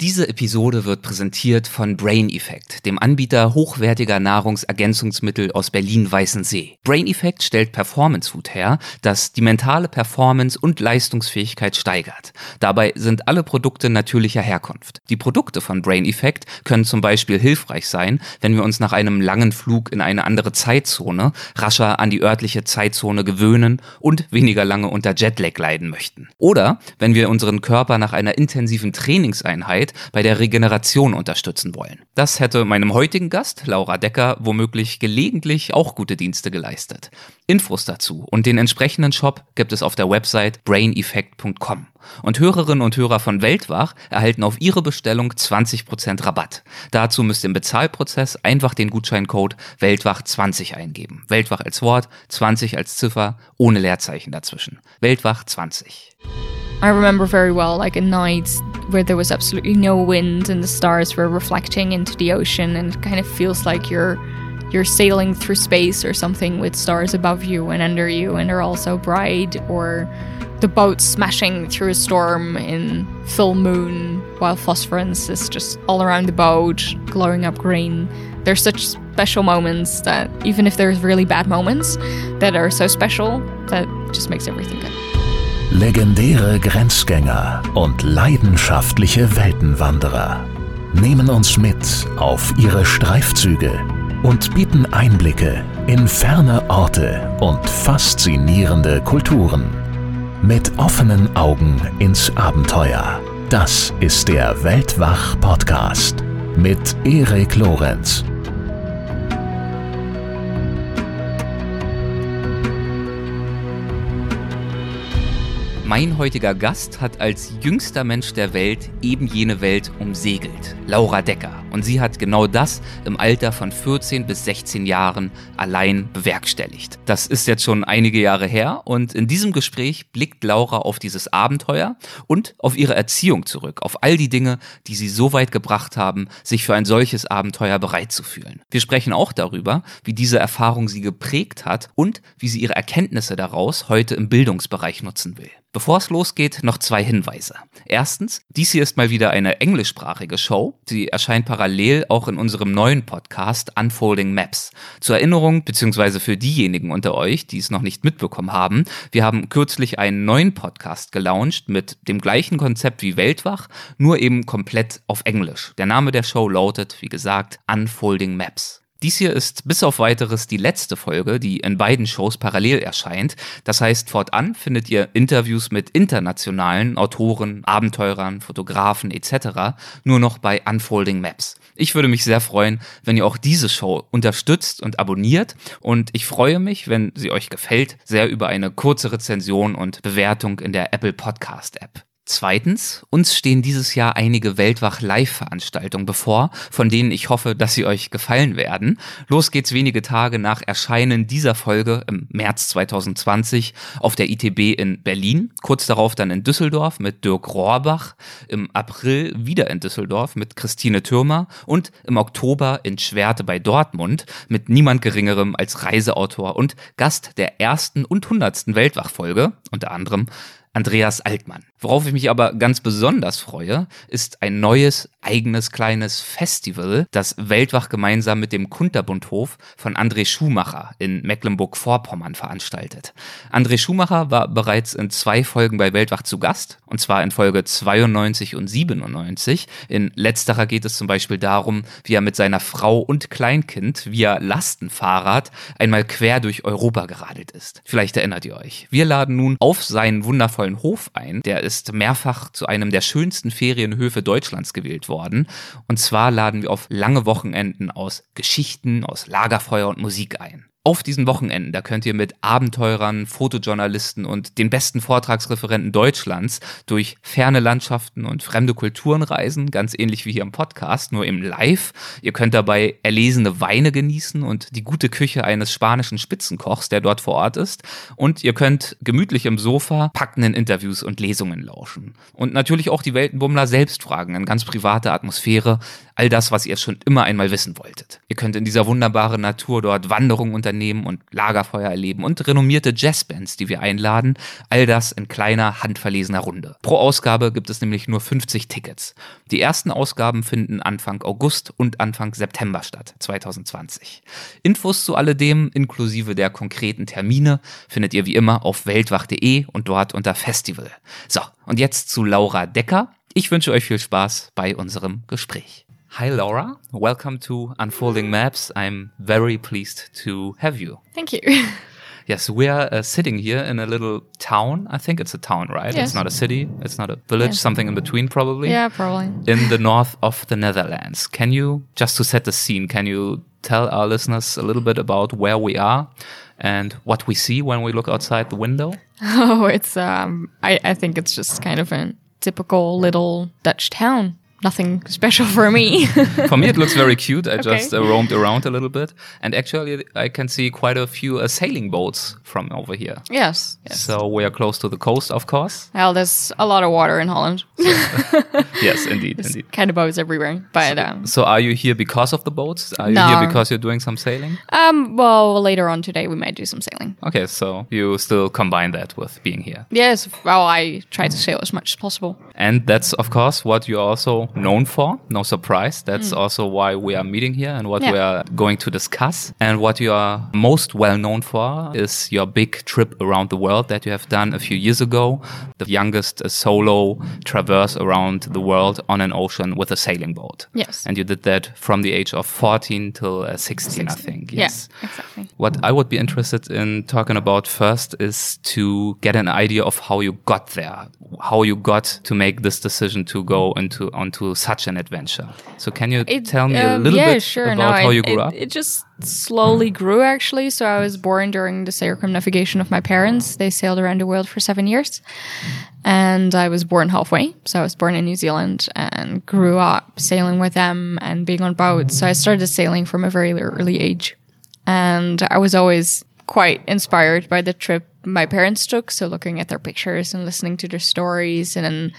Diese Episode wird präsentiert von Brain Effect, dem Anbieter hochwertiger Nahrungsergänzungsmittel aus Berlin-Weißensee. Brain Effect stellt Performance Food her, das die mentale Performance und Leistungsfähigkeit steigert. Dabei sind alle Produkte natürlicher Herkunft. Die Produkte von Brain Effect können zum Beispiel hilfreich sein, wenn wir uns nach einem langen Flug in eine andere Zeitzone rascher an die örtliche Zeitzone gewöhnen und weniger lange unter Jetlag leiden möchten. Oder wenn wir unseren Körper nach einer intensiven Trainingseinheit bei der Regeneration unterstützen wollen. Das hätte meinem heutigen Gast, Laura Decker, womöglich gelegentlich auch gute Dienste geleistet. Infos dazu und den entsprechenden Shop gibt es auf der Website braineffect.com. Und Hörerinnen und Hörer von Weltwach erhalten auf ihre Bestellung 20% Rabatt. Dazu müsst ihr im Bezahlprozess einfach den Gutscheincode Weltwach20 eingeben. Weltwach als Wort, 20 als Ziffer, ohne Leerzeichen dazwischen. Weltwach20. I remember very well, like a night where there was absolutely no wind and the stars were reflecting into the ocean, and it kind of feels like you're sailing through space or something with stars above you and under you, and they're all so bright, or the boat smashing through a storm in full moon while phosphorescence is just all around the boat, glowing up green. There's such special moments that even if there's really bad moments that are so special, that just makes everything good. Legendäre Grenzgänger und leidenschaftliche Weltenwanderer nehmen uns mit auf ihre Streifzüge und bieten Einblicke in ferne Orte und faszinierende Kulturen. Mit offenen Augen ins Abenteuer. Das ist der Weltwach-Podcast mit Erik Lorenz. Mein heutiger Gast hat als jüngster Mensch der Welt eben jene Welt umsegelt, Laura Decker. Und sie hat genau das im Alter von 14 bis 16 Jahren allein bewerkstelligt. Das ist jetzt schon einige Jahre her und in diesem Gespräch blickt Laura auf dieses Abenteuer und auf ihre Erziehung zurück, auf all die Dinge, die sie so weit gebracht haben, sich für ein solches Abenteuer bereit zu fühlen. Wir sprechen auch darüber, wie diese Erfahrung sie geprägt hat und wie sie ihre Erkenntnisse daraus heute im Bildungsbereich nutzen will. Bevor es losgeht, noch zwei Hinweise. Erstens, dies hier ist mal wieder eine englischsprachige Show. Sie erscheint parallel auch in unserem neuen Podcast Unfolding Maps. Zur Erinnerung, beziehungsweise für diejenigen unter euch, die es noch nicht mitbekommen haben, wir haben kürzlich einen neuen Podcast gelauncht mit dem gleichen Konzept wie Weltwach, nur eben komplett auf Englisch. Der Name der Show lautet, wie gesagt, Unfolding Maps. Dies hier ist bis auf Weiteres die letzte Folge, die in beiden Shows parallel erscheint. Das heißt, fortan findet ihr Interviews mit internationalen Autoren, Abenteurern, Fotografen etc. nur noch bei Unfolding Maps. Ich würde mich sehr freuen, wenn ihr auch diese Show unterstützt und abonniert. Und ich freue mich, wenn sie euch gefällt, sehr über eine kurze Rezension und Bewertung in der Apple Podcast App. Zweitens, uns stehen dieses Jahr einige Weltwach-Live-Veranstaltungen bevor, von denen ich hoffe, dass sie euch gefallen werden. Los geht's wenige Tage nach Erscheinen dieser Folge im März 2020 auf der ITB in Berlin, kurz darauf dann in Düsseldorf mit Dirk Rohrbach, im April wieder in Düsseldorf mit Christine Thürmer und im Oktober in Schwerte bei Dortmund mit niemand Geringerem als Reiseautor und Gast der 1. und 100. Weltwach-Folge, unter anderem Andreas Altmann. Worauf ich mich aber ganz besonders freue, ist ein neues, eigenes, kleines Festival, das Weltwach gemeinsam mit dem Kunterbunthof von André Schumacher in Mecklenburg-Vorpommern veranstaltet. André Schumacher war bereits in 2 Folgen bei Weltwach zu Gast, und zwar in Folge 92 und 97. In letzterer geht es zum Beispiel darum, wie er mit seiner Frau und Kleinkind via Lastenfahrrad einmal quer durch Europa geradelt ist. Vielleicht erinnert ihr euch. Wir laden nun auf seinen wundervollen Hof ein. Der ist mehrfach zu einem der schönsten Ferienhöfe Deutschlands gewählt worden. Und zwar laden wir auf lange Wochenenden aus Geschichten, aus Lagerfeuer und Musik ein. Auf diesen Wochenenden, da könnt ihr mit Abenteurern, Fotojournalisten und den besten Vortragsreferenten Deutschlands durch ferne Landschaften und fremde Kulturen reisen, ganz ähnlich wie hier im Podcast, nur im Live. Ihr könnt dabei erlesene Weine genießen und die gute Küche eines spanischen Spitzenkochs, der dort vor Ort ist. Und ihr könnt gemütlich im Sofa packenden Interviews und Lesungen lauschen. Und natürlich auch die Weltenbummler selbst fragen, in ganz privater Atmosphäre, all das, was ihr schon immer einmal wissen wolltet. Ihr könnt in dieser wunderbaren Natur dort Wanderungen unter unternehmen und Lagerfeuer erleben und renommierte Jazzbands, die wir einladen. All das in kleiner, handverlesener Runde. Pro Ausgabe gibt es nämlich nur 50 Tickets. Die ersten Ausgaben finden Anfang August und Anfang September statt, 2020. Infos zu alledem, inklusive der konkreten Termine, findet ihr wie immer auf weltwach.de und dort unter Festival. So, und jetzt zu Laura Decker. Ich wünsche euch viel Spaß bei unserem Gespräch. Hi Laura, welcome to Unfolding Maps. I'm very pleased to have you. Thank you. Yes, we are sitting here in a little town. I think it's a town, right? Yes. It's not a city, it's not a village, yes. Something in between probably. Yeah, probably. In the north of the Netherlands. Can you, just to set the scene, can you tell our listeners a little bit about where we are and what we see when we look outside the window? Oh, it's, I think it's just kind of a typical little Dutch town. Nothing special for me. For me, it looks very cute. I just roamed around a little bit. And actually, I can see quite a few sailing boats from over here. Yes, yes. So we are close to the coast, of course. Well, there's a lot of water in Holland. So. Yes, indeed. There's kind of boats everywhere. But so are you here because of the boats? Are you here because you're doing some sailing? Well, later on today, we might do some sailing. Okay, so you still combine that with being here? Yes. Well, I try to sail as much as possible. And that's, of course, what you also known for, no surprise. That's also why we are meeting here and what we are going to discuss. And what you are most well known for is your big trip around the world that you have done a few years ago. The youngest solo traverse around the world on an ocean with a sailing boat. Yes. And you did that from the age of 14 till 16, I think. Yes, yeah, exactly. What I would be interested in talking about first is to get an idea of how you got there, how you got to make this decision to go onto such an adventure. So can you tell me a little bit about how you grew up? It just slowly grew, actually. So I was born during the circumnavigation of my parents. They sailed around the world for 7 years. And I was born halfway. So I was born in New Zealand and grew up sailing with them and being on boats. So I started sailing from a very early age. And I was always quite inspired by the trip my parents took. So looking at their pictures and listening to their stories, and then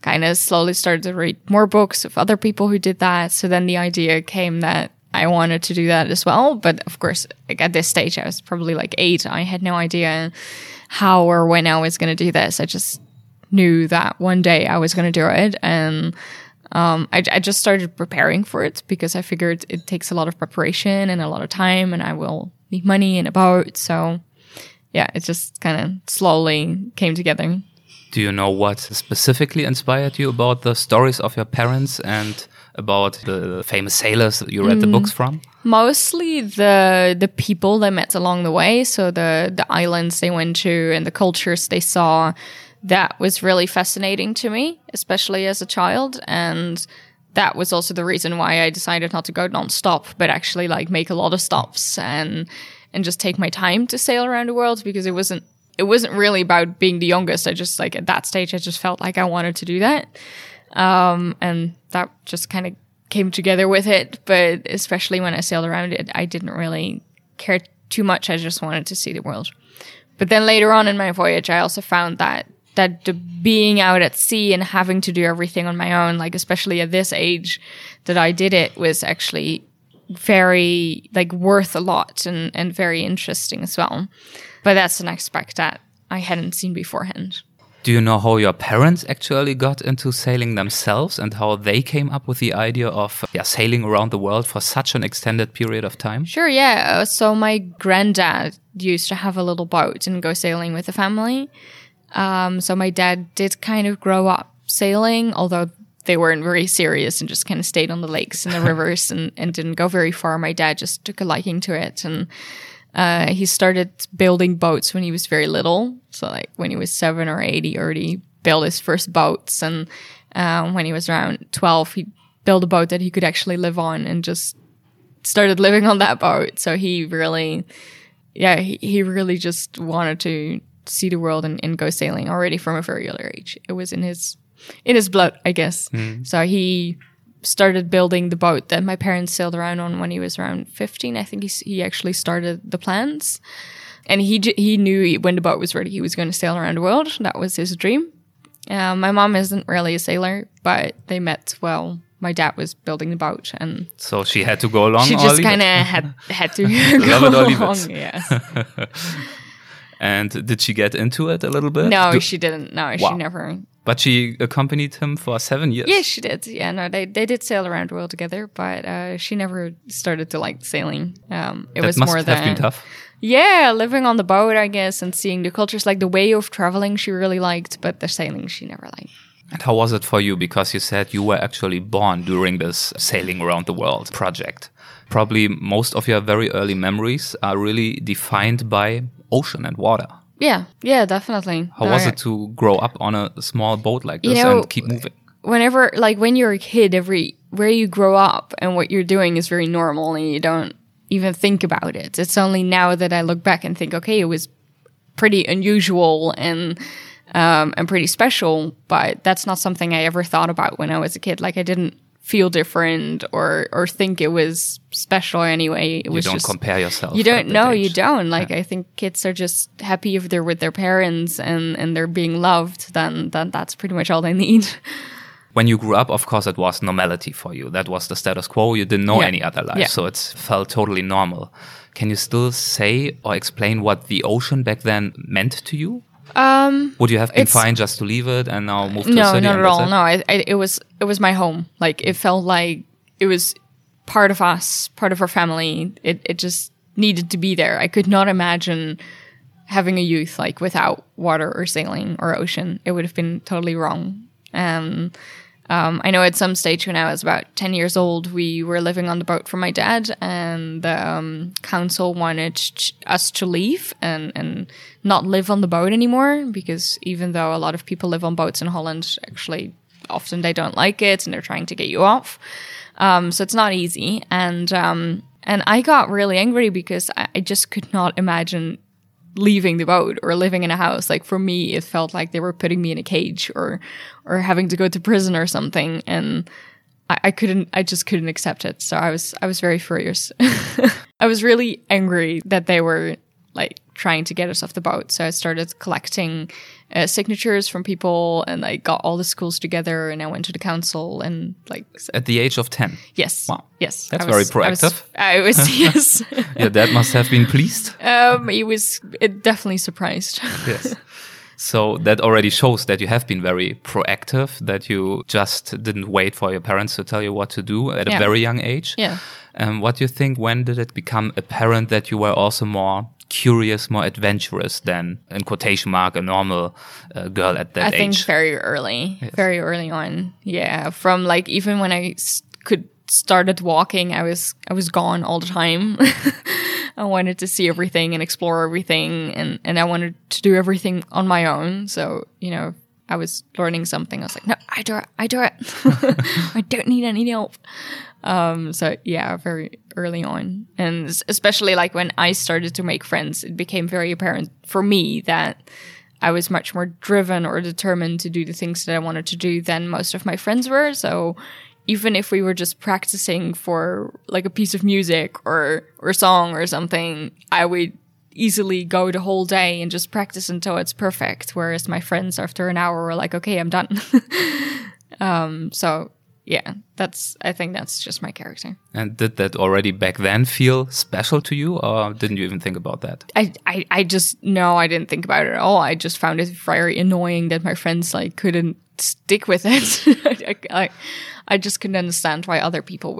kind of slowly started to read more books of other people who did that. So then the idea came that I wanted to do that as well. But of course, like at this stage, I was probably like 8. I had no idea how or when I was going to do this. I just knew that one day I was going to do it. And I just started preparing for it because I figured it takes a lot of preparation and a lot of time, and I will need money and a boat. So yeah, it just kind of slowly came together. Do you know what specifically inspired you about the stories of your parents and about the famous sailors that you read the books from? Mostly the people they met along the way. So the islands they went to and the cultures they saw, that was really fascinating to me, especially as a child. And that was also the reason why I decided not to go non-stop, but actually like make a lot of stops and just take my time to sail around the world, because it wasn't really about being the youngest. I just like at that stage, I just felt like I wanted to do that. And that just kind of came together with it. But especially when I sailed around it, I didn't really care too much. I just wanted to see the world. But then later on in my voyage, I also found that the being out at sea and having to do everything on my own, like especially at this age that I did it, was actually very like worth a lot and very interesting as well. But that's an aspect that I hadn't seen beforehand. Do you know how your parents actually got into sailing themselves and how they came up with the idea of sailing around the world for such an extended period of time? Sure, yeah. So my granddad used to have a little boat and go sailing with the family. So my dad did kind of grow up sailing, although they weren't very serious and just kind of stayed on the lakes and the rivers and didn't go very far. My dad just took a liking to it and... he started building boats when he was very little. So like when he was 7 or 8, he already built his first boats. And when he was around 12, he built a boat that he could actually live on and just started living on that boat. So he really, he really just wanted to see the world and go sailing already from a very early age. It was in his blood, I guess. Mm. So he started building the boat that my parents sailed around on when he was around 15. I think he actually started the plans. And he knew when the boat was ready, he was going to sail around the world. That was his dream. My mom isn't really a sailor, but they met, well, my dad was building the boat, and so she had to go along. She just kind of had to go along. Yes. And did she get into it a little bit? No, she didn't. No, wow. She never. But she accompanied him for 7 years. Yeah, she did. Yeah, no, they did sail around the world together, but she never started to like sailing. It was more than. That must have been tough. Yeah, living on the boat, I guess, and seeing the cultures, like the way of traveling she really liked, but the sailing she never liked. And how was it for you? Because you said you were actually born during this sailing around the world project. Probably most of your very early memories are really defined by ocean and water. Yeah, definitely. How was it to grow up on a small boat like this and keep moving? Whenever, like when you're a kid, where you grow up and what you're doing is very normal and you don't even think about it. It's only now that I look back and think, okay, it was pretty unusual and pretty special, but that's not something I ever thought about when I was a kid. Like I didn't feel different or think it was special anyway. It was you don't just, compare yourself. You don't. No, age. You don't. Like yeah. I think kids are just happy if they're with their parents and they're being loved. Then that's pretty much all they need. When you grew up, of course, it was normality for you. That was the status quo. You didn't know any other life, so it felt totally normal. Can you still say or explain what the ocean back then meant to you? Would you have been fine just to leave it and now move to a city? No, not at all. No, it was my home. Like it felt like it was part of us, part of our family. It just needed to be there. I could not imagine having a youth like without water or sailing or ocean. It would have been totally wrong. I know at some stage when I was about 10 years old, we were living on the boat from my dad, and the council wanted us to leave and not live on the boat anymore, because even though a lot of people live on boats in Holland, actually often they don't like it and they're trying to get you off. So it's not easy. And I got really angry because I just could not imagine leaving the boat or living in a house. Like for me, it felt like they were putting me in a cage or having to go to prison or something. And I just couldn't accept it. So I was very furious. I was really angry that they were like trying to get us off the boat. So I started collecting signatures from people, and I got all the schools together, and I went to the council and like... At the age of 10? Yes. Wow. Yes. That's very proactive. I was yes. Your dad must have been pleased. He was definitely surprised. Yes. So that already shows that you have been very proactive, that you just didn't wait for your parents to tell you what to do at a very young age. Yeah. What do you think, when did it become apparent that you were also more... curious, more adventurous than, in quotation mark, a normal girl at that age? I think very early on. Yeah, from like even when I started walking, I was gone all the time. I wanted to see everything and explore everything, and I wanted to do everything on my own. So, you know, I was learning something. I was like, no, I do it. I don't need any help. So yeah, very early on. And especially like when I started to make friends, it became very apparent for me that I was much more driven or determined to do the things that I wanted to do than most of my friends were. So even if we were just practicing for like a piece of music or song or something, I would easily go the whole day and just practice until it's perfect. Whereas my friends after an hour were like, okay, I'm done. So yeah, I think that's just my character. And did that already back then feel special to you, or didn't you even think about that? I didn't think about it at all. I just found it very annoying that my friends like couldn't stick with it. I just couldn't understand why other people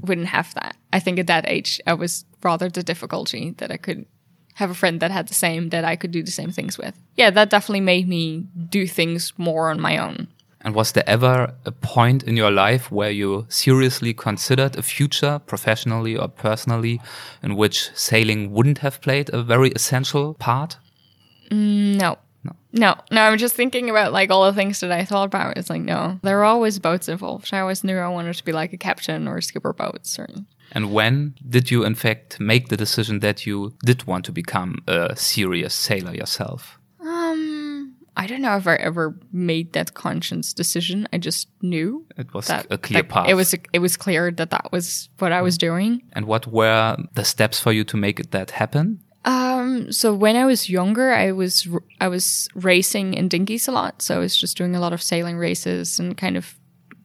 wouldn't have that. I think at that age, I was rather the difficulty that I could have a friend that had the same, that I could do the same things with. Yeah, that definitely made me do things more on my own. And was there ever a point in your life where you seriously considered a future, professionally or personally, in which sailing wouldn't have played a very essential part? No, I'm just thinking about like all the things that I thought about. It's like, no, there were always boats involved. I always knew I wanted to be like a captain or skipper boats. And when did you in fact make the decision that you did want to become a serious sailor yourself? I don't know if I ever made that conscious decision. I just knew it was a clear path. It was clear that was what I was doing. And what were the steps for you to make that happen? So when I was younger, I was racing in dinghies a lot. So I was just doing a lot of sailing races and kind of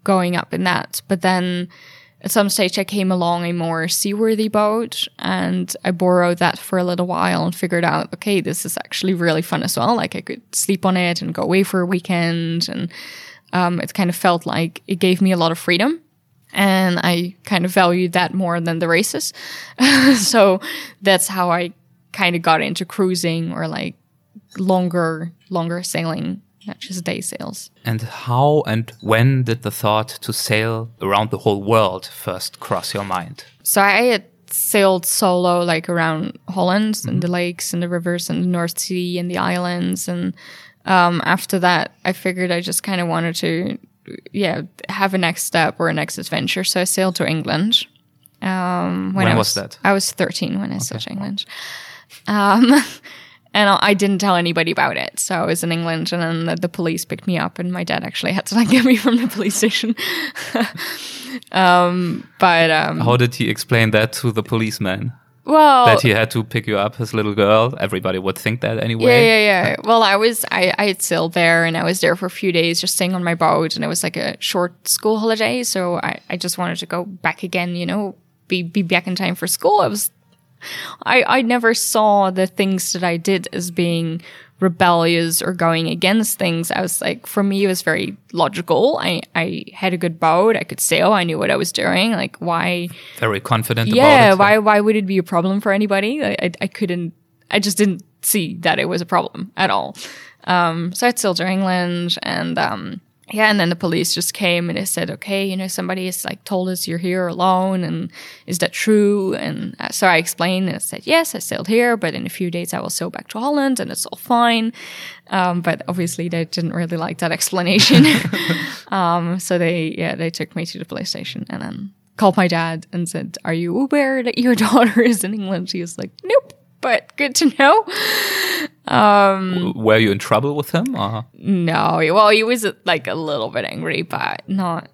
going up in that. But then at some stage I came along a more seaworthy boat and I borrowed that for a little while and figured out, okay, this is actually really fun as well. Like I could sleep on it and go away for a weekend, and it kind of felt like it gave me a lot of freedom. And I kind of valued that more than the races. So that's how I kind of got into cruising or like longer sailing, not just day sails. And how and when did the thought to sail around the whole world first cross your mind? So I had sailed solo like around Holland and the lakes and the rivers and the North Sea and the islands. And after that, I figured I just kind of wanted to have a next step or a next adventure. So I sailed to England. When was that? I was 13 when I sailed to England. And I didn't tell anybody about it. So I was in England and then the police picked me up and my dad actually had to get me from the police station. How did he explain that to the policeman? Well, that he had to pick you up, his little girl. Everybody would think that anyway. Yeah. Well, I had sailed there and I was there for a few days just staying on my boat, and it was like a short school holiday. So I just wanted to go back again, be back in time for school. I never saw the things that I did as being rebellious or going against things. I was like, for me, it was very logical. I had a good boat. I could sail. I knew what I was doing. Like, why? Very confident about it. Why would it be a problem for anybody? I just didn't see that it was a problem at all. So I'd sailed to England and, and then the police just came and they said, okay, somebody has told us you're here alone, and is that true? And so I explained and I said, yes, I sailed here, but in a few days I will sail back to Holland and it's all fine. But obviously they didn't really like that explanation. So they took me to the police station and then called my dad and said, are you aware that your daughter is in England? She was like, nope, but good to know. Were you in trouble with him? Or? No. Well, he was a little bit angry, but not,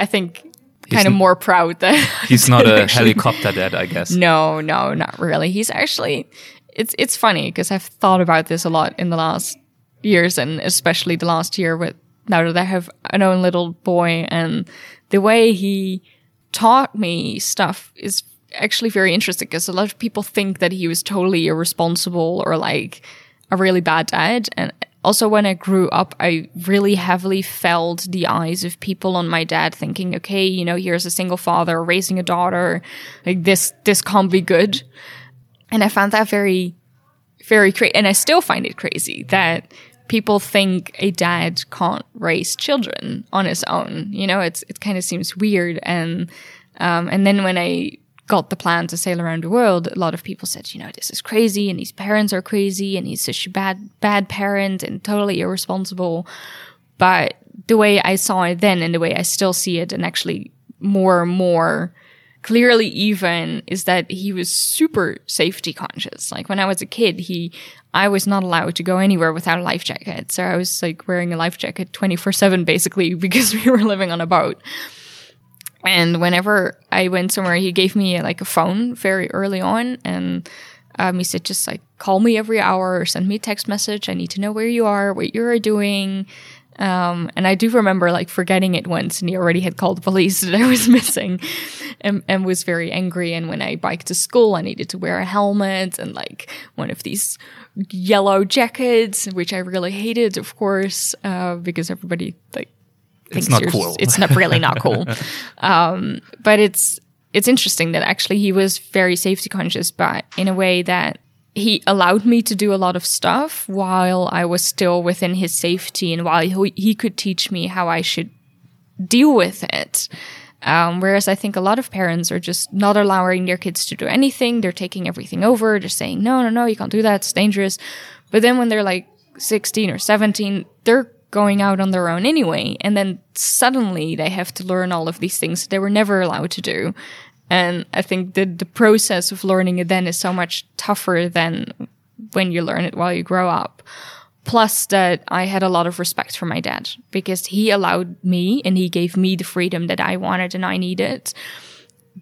I think, kind of more proud that he's not a helicopter dad, I guess. No, not really. He's actually, it's funny because I've thought about this a lot in the last years, and especially the last year now that I have an own little boy, and the way he taught me stuff is actually very interesting because a lot of people think that he was totally irresponsible or a really bad dad. And also when I grew up, I really heavily felt the eyes of people on my dad thinking, okay, here's a single father raising a daughter, this can't be good. And I found that very, very crazy. And I still find it crazy that people think a dad can't raise children on his own. It kind of seems weird. And then when I got the plan to sail around the world, a lot of people said, this is crazy and these parents are crazy and he's such a bad parent and totally irresponsible. But the way I saw it then and the way I still see it, and actually more and more clearly even, is that he was super safety conscious. When I was a kid, I was not allowed to go anywhere without a life jacket. So I was wearing a life jacket 24/7 basically because we were living on a boat. And whenever I went somewhere, he gave me a phone very early on. And he said, just call me every hour or send me a text message. I need to know where you are, what you're doing. And I do remember forgetting it once, and he already had called the police that I was missing and was very angry. And when I biked to school, I needed to wear a helmet and one of these yellow jackets, which I really hated, of course, because everybody it's not cool. It's not really not cool. But it's interesting that actually he was very safety conscious, but in a way that he allowed me to do a lot of stuff while I was still within his safety and while he could teach me how I should deal with it. Whereas I think a lot of parents are just not allowing their kids to do anything. They're taking everything over. They're saying, no, you can't do that. It's dangerous. But then when they're 16 or 17, they're going out on their own anyway, and then suddenly they have to learn all of these things they were never allowed to do. And I think the process of learning it then is so much tougher than when you learn it while you grow up. Plus that I had a lot of respect for my dad because he allowed me and he gave me the freedom that I wanted and I needed.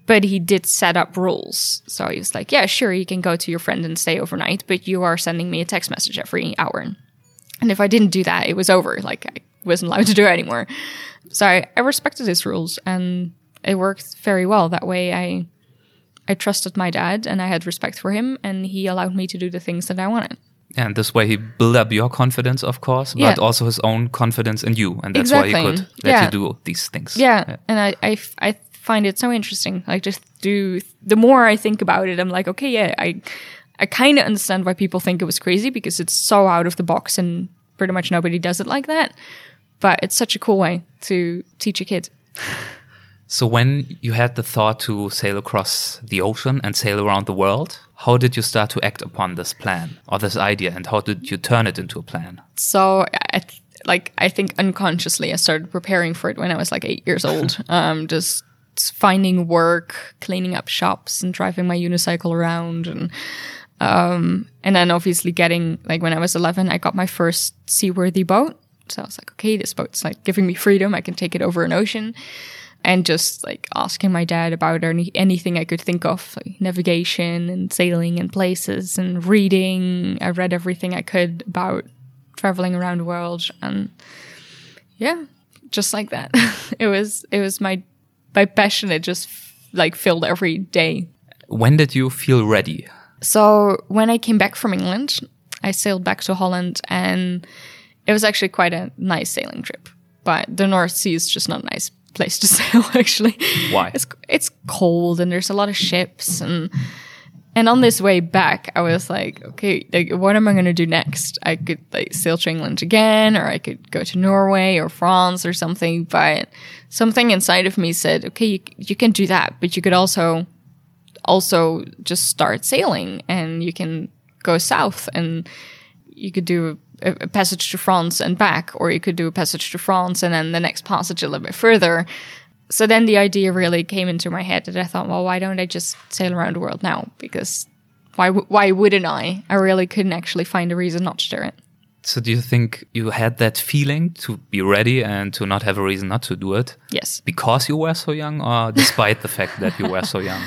But he did set up rules. So he was yeah, sure, you can go to your friend and stay overnight, but you are sending me a text message every hour. And if I didn't do that, it was over. I wasn't allowed to do it anymore. So I respected his rules and it worked very well. That way I trusted my dad and I had respect for him and he allowed me to do the things that I wanted. And this way he built up your confidence, of course, but also his own confidence in you. And that's why he could let you do these things. Yeah. And I find it so interesting. Like just the more I think about it, I'm like, okay, yeah, I kind of understand why people think it was crazy because it's so out of the box and pretty much nobody does it like that. But it's such a cool way to teach a kid. So when you had the thought to sail across the ocean and sail around the world, how did you start to act upon this plan or this idea and how did you turn it into a plan? So I think unconsciously I started preparing for it when I was like 8 years old. Just finding work, cleaning up shops and driving my unicycle around and then obviously getting, like when I was 11, I got my first seaworthy boat. So I was like, okay, this boat's like giving me freedom. I can take it over an ocean. And just like asking my dad about anything I could think of, like navigation and sailing and places and reading. I read everything I could about traveling around the world. And yeah, just like that. It was my passion. It just like filled every day. When did you feel ready? So when I came back from England, I sailed back to Holland and it was actually quite a nice sailing trip. But the North Sea is just not nice place to sail, actually. Why? It's cold and there's a lot of ships and on this way back I was like, okay, like, what am I going to do next? I could like sail to England again or I could go to Norway or France or something, but something inside of me said, okay, you can do that, but you could also just start sailing and you can go south and you could do a passage to France and back, or you could do a passage to France and then the next passage a little bit further. So then the idea really came into my head that I thought, well, why don't I just sail around the world now? Because why wouldn't I? I really couldn't actually find a reason not to do it. So do you think you had that feeling to be ready and to not have a reason not to do it? Yes. Because you were so young or despite the fact that you were so young?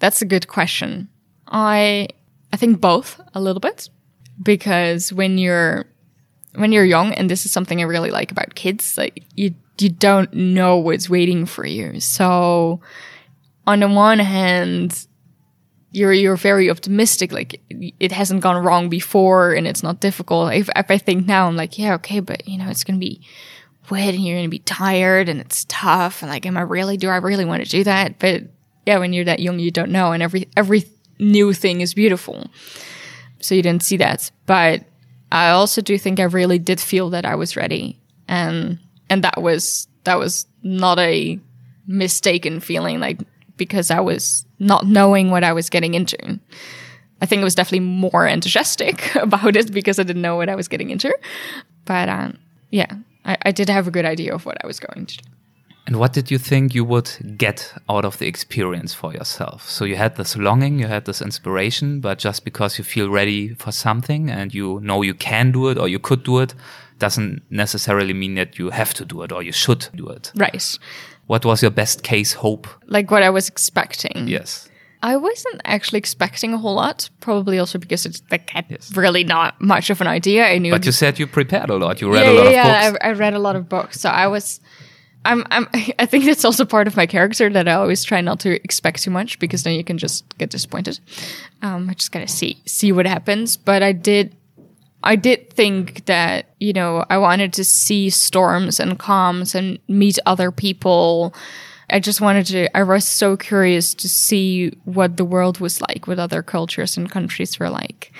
That's a good question. I think both a little bit, because when you're young, and this is something I really like about kids, like you don't know what's waiting for you. So on the one hand, you're very optimistic, like it hasn't gone wrong before and it's not difficult. If I think now, I'm like, yeah, okay, but you know, it's going to be wet and you're going to be tired and it's tough. And like, do I really want to do that? But yeah, when you're that young, you don't know. And every new thing is beautiful. So you didn't see that. But I also do think I really did feel that I was ready. And that was not a mistaken feeling, like, because I was not knowing what I was getting into. I think I was definitely more enthusiastic about it because I didn't know what I was getting into. But I did have a good idea of what I was going to do. And what did you think you would get out of the experience for yourself? So you had this longing, you had this inspiration, but just because you feel ready for something and you know you can do it or you could do it, doesn't necessarily mean that you have to do it or you should do it. Right. What was your best case hope? Like what I was expecting. Yes. I wasn't actually expecting a whole lot, probably also because it's like really not much of an idea. I knew. But you said you prepared a lot. You read a lot of books. I read a lot of books. So I was... I think that's also part of my character that I always try not to expect too much because then you can just get disappointed. I just gotta see what happens. But I did think that, you know, I wanted to see storms and calms and meet other people. I was so curious to see what the world was like, what other cultures and countries were like.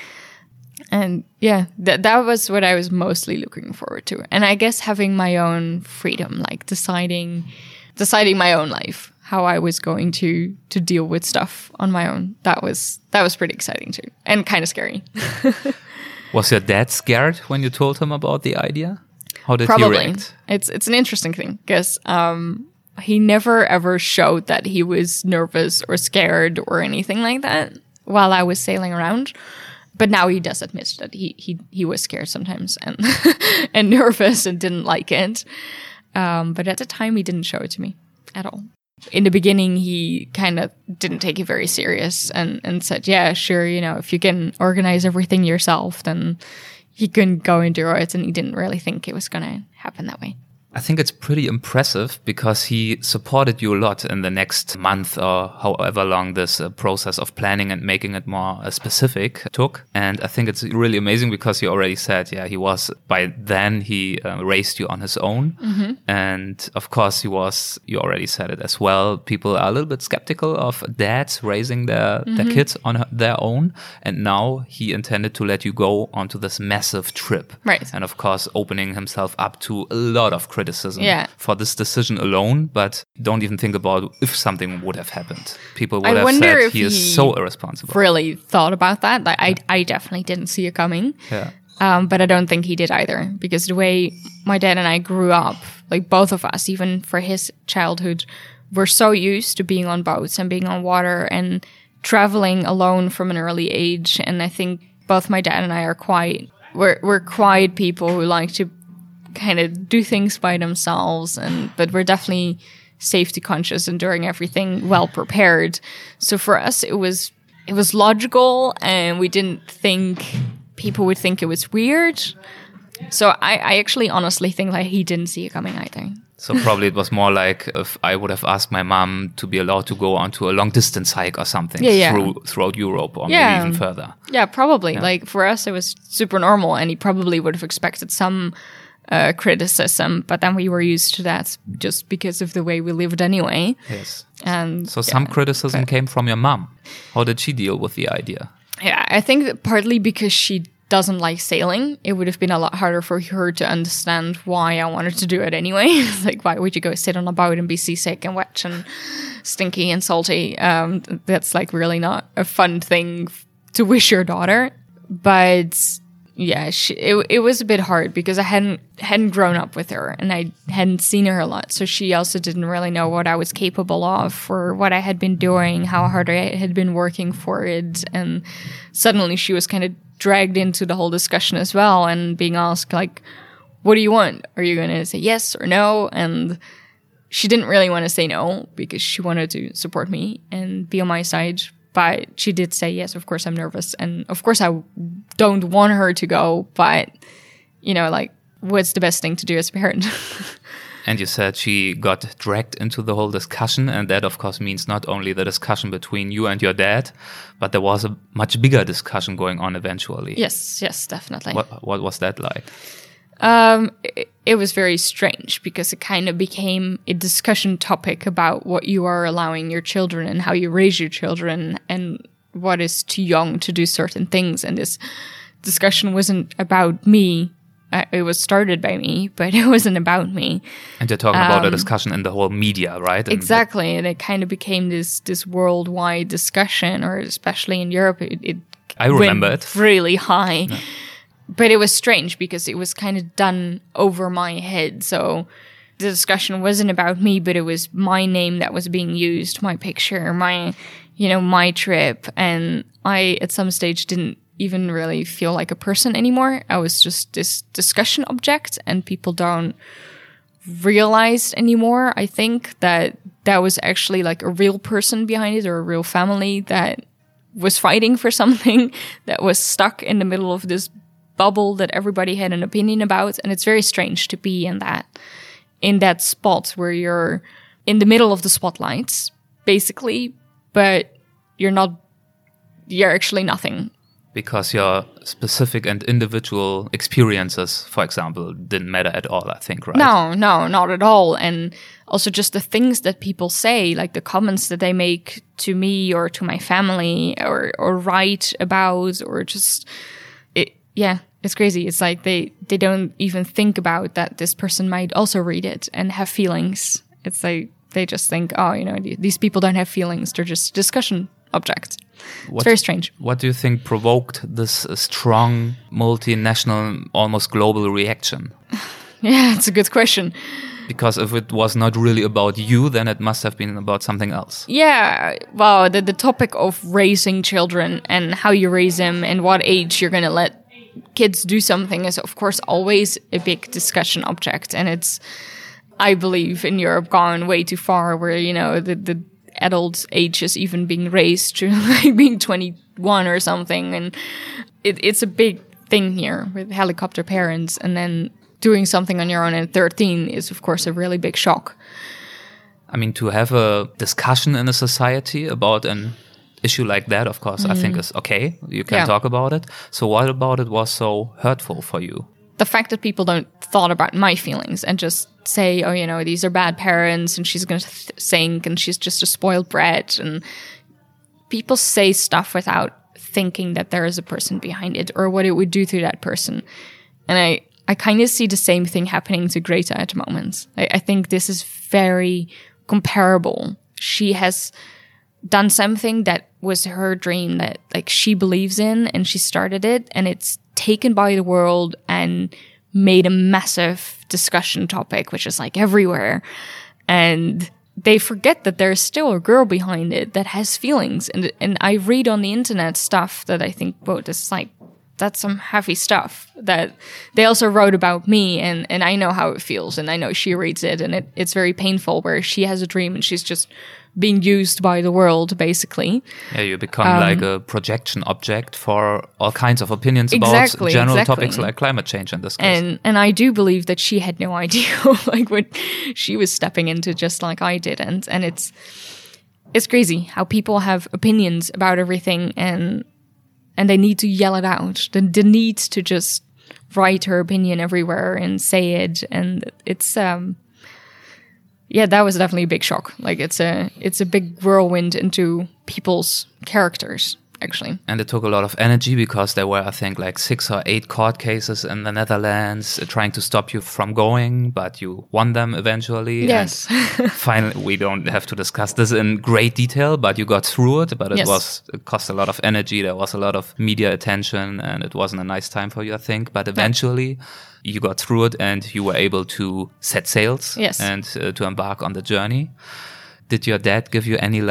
And yeah, that was what I was mostly looking forward to. And I guess having my own freedom, like deciding my own life, how I was going to deal with stuff on my own. That was pretty exciting too. And kind of scary. Was your dad scared when you told him about the idea? How did he react? It's an interesting thing because he never ever showed that he was nervous or scared or anything like that while I was sailing around. But now he does admit that he was scared sometimes and and nervous and didn't like it. But at the time, he didn't show it to me at all. In the beginning, he kind of didn't take it very serious and said, yeah, sure, you know, if you can organize everything yourself, then he couldn't go into roads, and he didn't really think it was going to happen that way. I think it's pretty impressive because he supported you a lot in the next month or however long this process of planning and making it more specific took. And I think it's really amazing because you already said, yeah, he was, by then he raised you on his own. Mm-hmm. And of course he was, you already said it as well, people are a little bit skeptical of dads raising their kids on their own. And now he intended to let you go onto this massive trip. Right. And of course opening himself up to a lot of criticism for this decision alone, but don't even think about if something would have happened. People would have said he is so irresponsible. Really thought about that. Like, yeah. I definitely didn't see it coming. Yeah. But I don't think he did either, because the way my dad and I grew up, like both of us, even for his childhood, were so used to being on boats and being on water and traveling alone from an early age. And I think both my dad and I are quiet. We're quiet people who like to kind of do things by themselves, but we're definitely safety conscious and doing everything well prepared. So for us, it was logical, and we didn't think people would think it was weird. So I actually honestly think like he didn't see it coming either. So probably it was more like if I would have asked my mom to be allowed to go onto a long distance hike or something throughout Europe or maybe even further. Yeah, probably. Yeah. Like for us, it was super normal, and he probably would have expected some criticism, but then we were used to that just because of the way we lived anyway. Yes. And so some criticism came from your mom. How did she deal with the idea? Yeah, I think that partly because she doesn't like sailing, it would have been a lot harder for her to understand why I wanted to do it anyway. Like, why would you go sit on a boat and be seasick and wet and stinky and salty? That's like really not a fun thing to wish your daughter. But yeah, it was a bit hard because I hadn't grown up with her and I hadn't seen her a lot. So she also didn't really know what I was capable of or what I had been doing, how hard I had been working for it. And suddenly she was kind of dragged into the whole discussion as well and being asked, like, what do you want? Are you going to say yes or no? And she didn't really want to say no because she wanted to support me and be on my side. But she did say, yes, of course, I'm nervous. And of course, I don't want her to go. But, you know, like, what's the best thing to do as a parent? And you said she got dragged into the whole discussion. And that, of course, means not only the discussion between you and your dad, but there was a much bigger discussion going on eventually. Yes, definitely. What was that like? It was very strange because it kind of became a discussion topic about what you are allowing your children and how you raise your children and what is too young to do certain things. And this discussion wasn't about me. It was started by me, but it wasn't about me. And you're talking about a discussion in the whole media, right? Exactly. And it kind of became this worldwide discussion, or especially in Europe, it really high. Yeah. But it was strange because it was kind of done over my head. So the discussion wasn't about me, but it was my name that was being used, my picture, my trip. And I, at some stage, didn't even really feel like a person anymore. I was just this discussion object, and people don't realize anymore, I think, that that was actually like a real person behind it, or a real family that was fighting for something that was stuck in the middle of this bubble that everybody had an opinion about. And it's very strange to be in that spot where you're in the middle of the spotlights, basically, but you're actually nothing. Because your specific and individual experiences, for example, didn't matter at all, I think, right? No, not at all. And also just the things that people say, like the comments that they make to me or to my family or write about, or just... Yeah, it's crazy. It's like they don't even think about that this person might also read it and have feelings. It's like they just think, oh, you know, these people don't have feelings. They're just discussion objects. It's very strange. What do you think provoked this strong, multinational, almost global reaction? Yeah, it's a good question. Because if it was not really about you, then it must have been about something else. Yeah, well, the topic of raising children and how you raise them and what age you're going to let kids do something is, of course, always a big discussion object. And it's, I believe, in Europe gone way too far where, you know, the adult age is even being raised to like being 21 or something. And it's a big thing here with helicopter parents, and then doing something on your own at 13 is, of course, a really big shock. I mean, to have a discussion in a society about an issue like that, of course, I think is okay. You can talk about it. So what about it was so hurtful for you? The fact that people don't thought about my feelings and just say, oh, you know, these are bad parents and she's going to sink and she's just a spoiled brat. And people say stuff without thinking that there is a person behind it or what it would do to that person. And I kind of see the same thing happening to Greta at the moment. I think this is very comparable. She has done something that was her dream that like she believes in, and she started it, and it's taken by the world and made a massive discussion topic, which is like everywhere. And they forget that there's still a girl behind it that has feelings. And I read on the internet stuff that I think, whoa, this is like, that's some heavy stuff that they also wrote about me, and I know how it feels, and I know she reads it, and it's very painful where she has a dream and she's just being used by the world, basically. Yeah, you become like a projection object for all kinds of opinions about general topics like climate change in this case. And I do believe that she had no idea like what she was stepping into, just like I did, and it's crazy how people have opinions about everything, and they need to yell it out. The need to just write her opinion everywhere and say it. And it's, that was definitely a big shock. Like it's a big whirlwind into people's characters, actually. And it took a lot of energy because there were, I think, like 6 or 8 court cases in the Netherlands trying to stop you from going, but you won them eventually. Yes. And finally, we don't have to discuss this in great detail, but you got through it. But it cost a lot of energy. There was a lot of media attention, and it wasn't a nice time for you, I think. But eventually, you got through it, and you were able to set sails and to embark on the journey. Did your dad give you any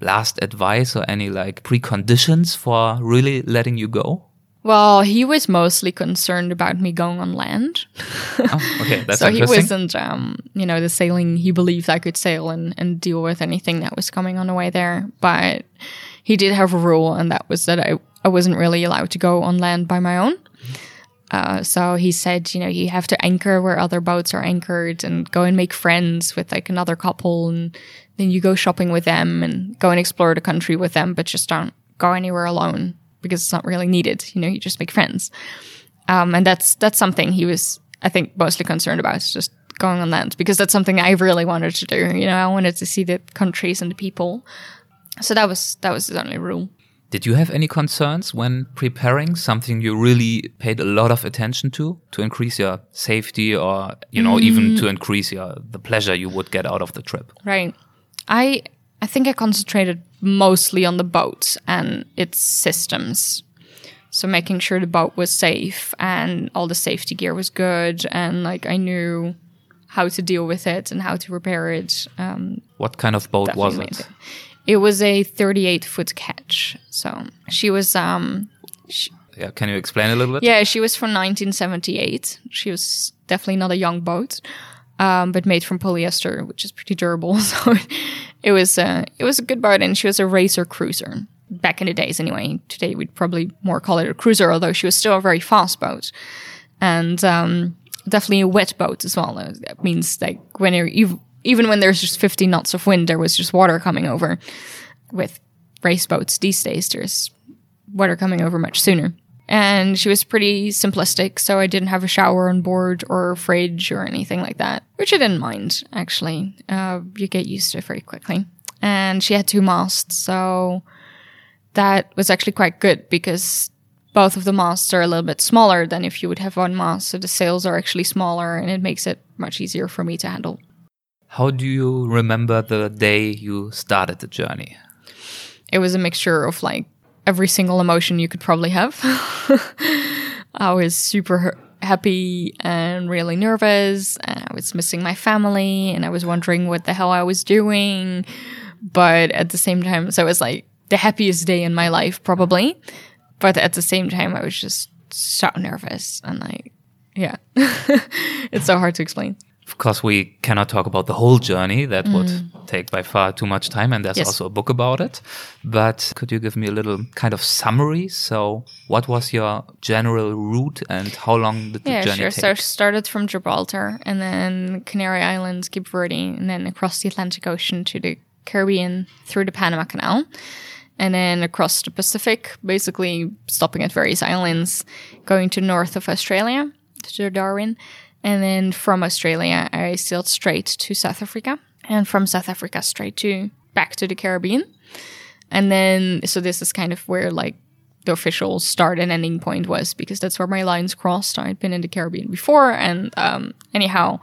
last advice or any preconditions for really letting you go? Well, he was mostly concerned about me going on land. Oh, okay, that's so interesting. He wasn't, the sailing. He believed I could sail and deal with anything that was coming on the way there. But he did have a rule, and that was that I wasn't really allowed to go on land by my own. So he said, you have to anchor where other boats are anchored and go and make friends with another couple, and then you go shopping with them and go and explore the country with them, but just don't go anywhere alone because it's not really needed. You just make friends. And that's something he was, I think, mostly concerned about, just going on land, because that's something I really wanted to do. I wanted to see the countries and the people. So that was his only rule. Did you have any concerns when preparing something you really paid a lot of attention to increase your safety or, even to increase the pleasure you would get out of the trip? Right. I think I concentrated mostly on the boat and its systems. So making sure the boat was safe and all the safety gear was good, and I knew how to deal with it and how to repair it. What kind of boat was it? It was a 38-foot catch. So she was... can you explain a little bit? Yeah, she was from 1978. She was definitely not a young boat, but made from polyester, which is pretty durable. So it was a good boat, and she was a racer cruiser back in the days anyway. Today we'd probably more call it a cruiser, although she was still a very fast boat. And definitely a wet boat as well. That means even when there's just 50 knots of wind, there was just water coming over. With race boats these days, there's water coming over much sooner. And she was pretty simplistic, so I didn't have a shower on board or a fridge or anything like that, which I didn't mind, actually. You get used to it very quickly. And she had 2 masts, so that was actually quite good because both of the masts are a little bit smaller than if you would have one mast, so the sails are actually smaller, and it makes it much easier for me to handle. How do you remember the day you started the journey? It was a mixture of every single emotion you could probably have. I was super happy and really nervous. And I was missing my family, and I was wondering what the hell I was doing. But at the same time, so it was the happiest day in my life probably. But at the same time, I was just so nervous and yeah, it's so hard to explain. Of course, we cannot talk about the whole journey. That would take by far too much time, and there's also a book about it. But could you give me a little kind of summary? So what was your general route and how long did the journey take? So I started from Gibraltar and then Canary Islands, Cape Verde, and then across the Atlantic Ocean to the Caribbean through the Panama Canal. And then across the Pacific, basically stopping at various islands, going to north of Australia, to Darwin. And then from Australia, I sailed straight to South Africa. And from South Africa, straight to back to the Caribbean. And then, so this is kind of where like the official start and ending point was, because that's where my lines crossed. I'd been in the Caribbean before. And anyhow,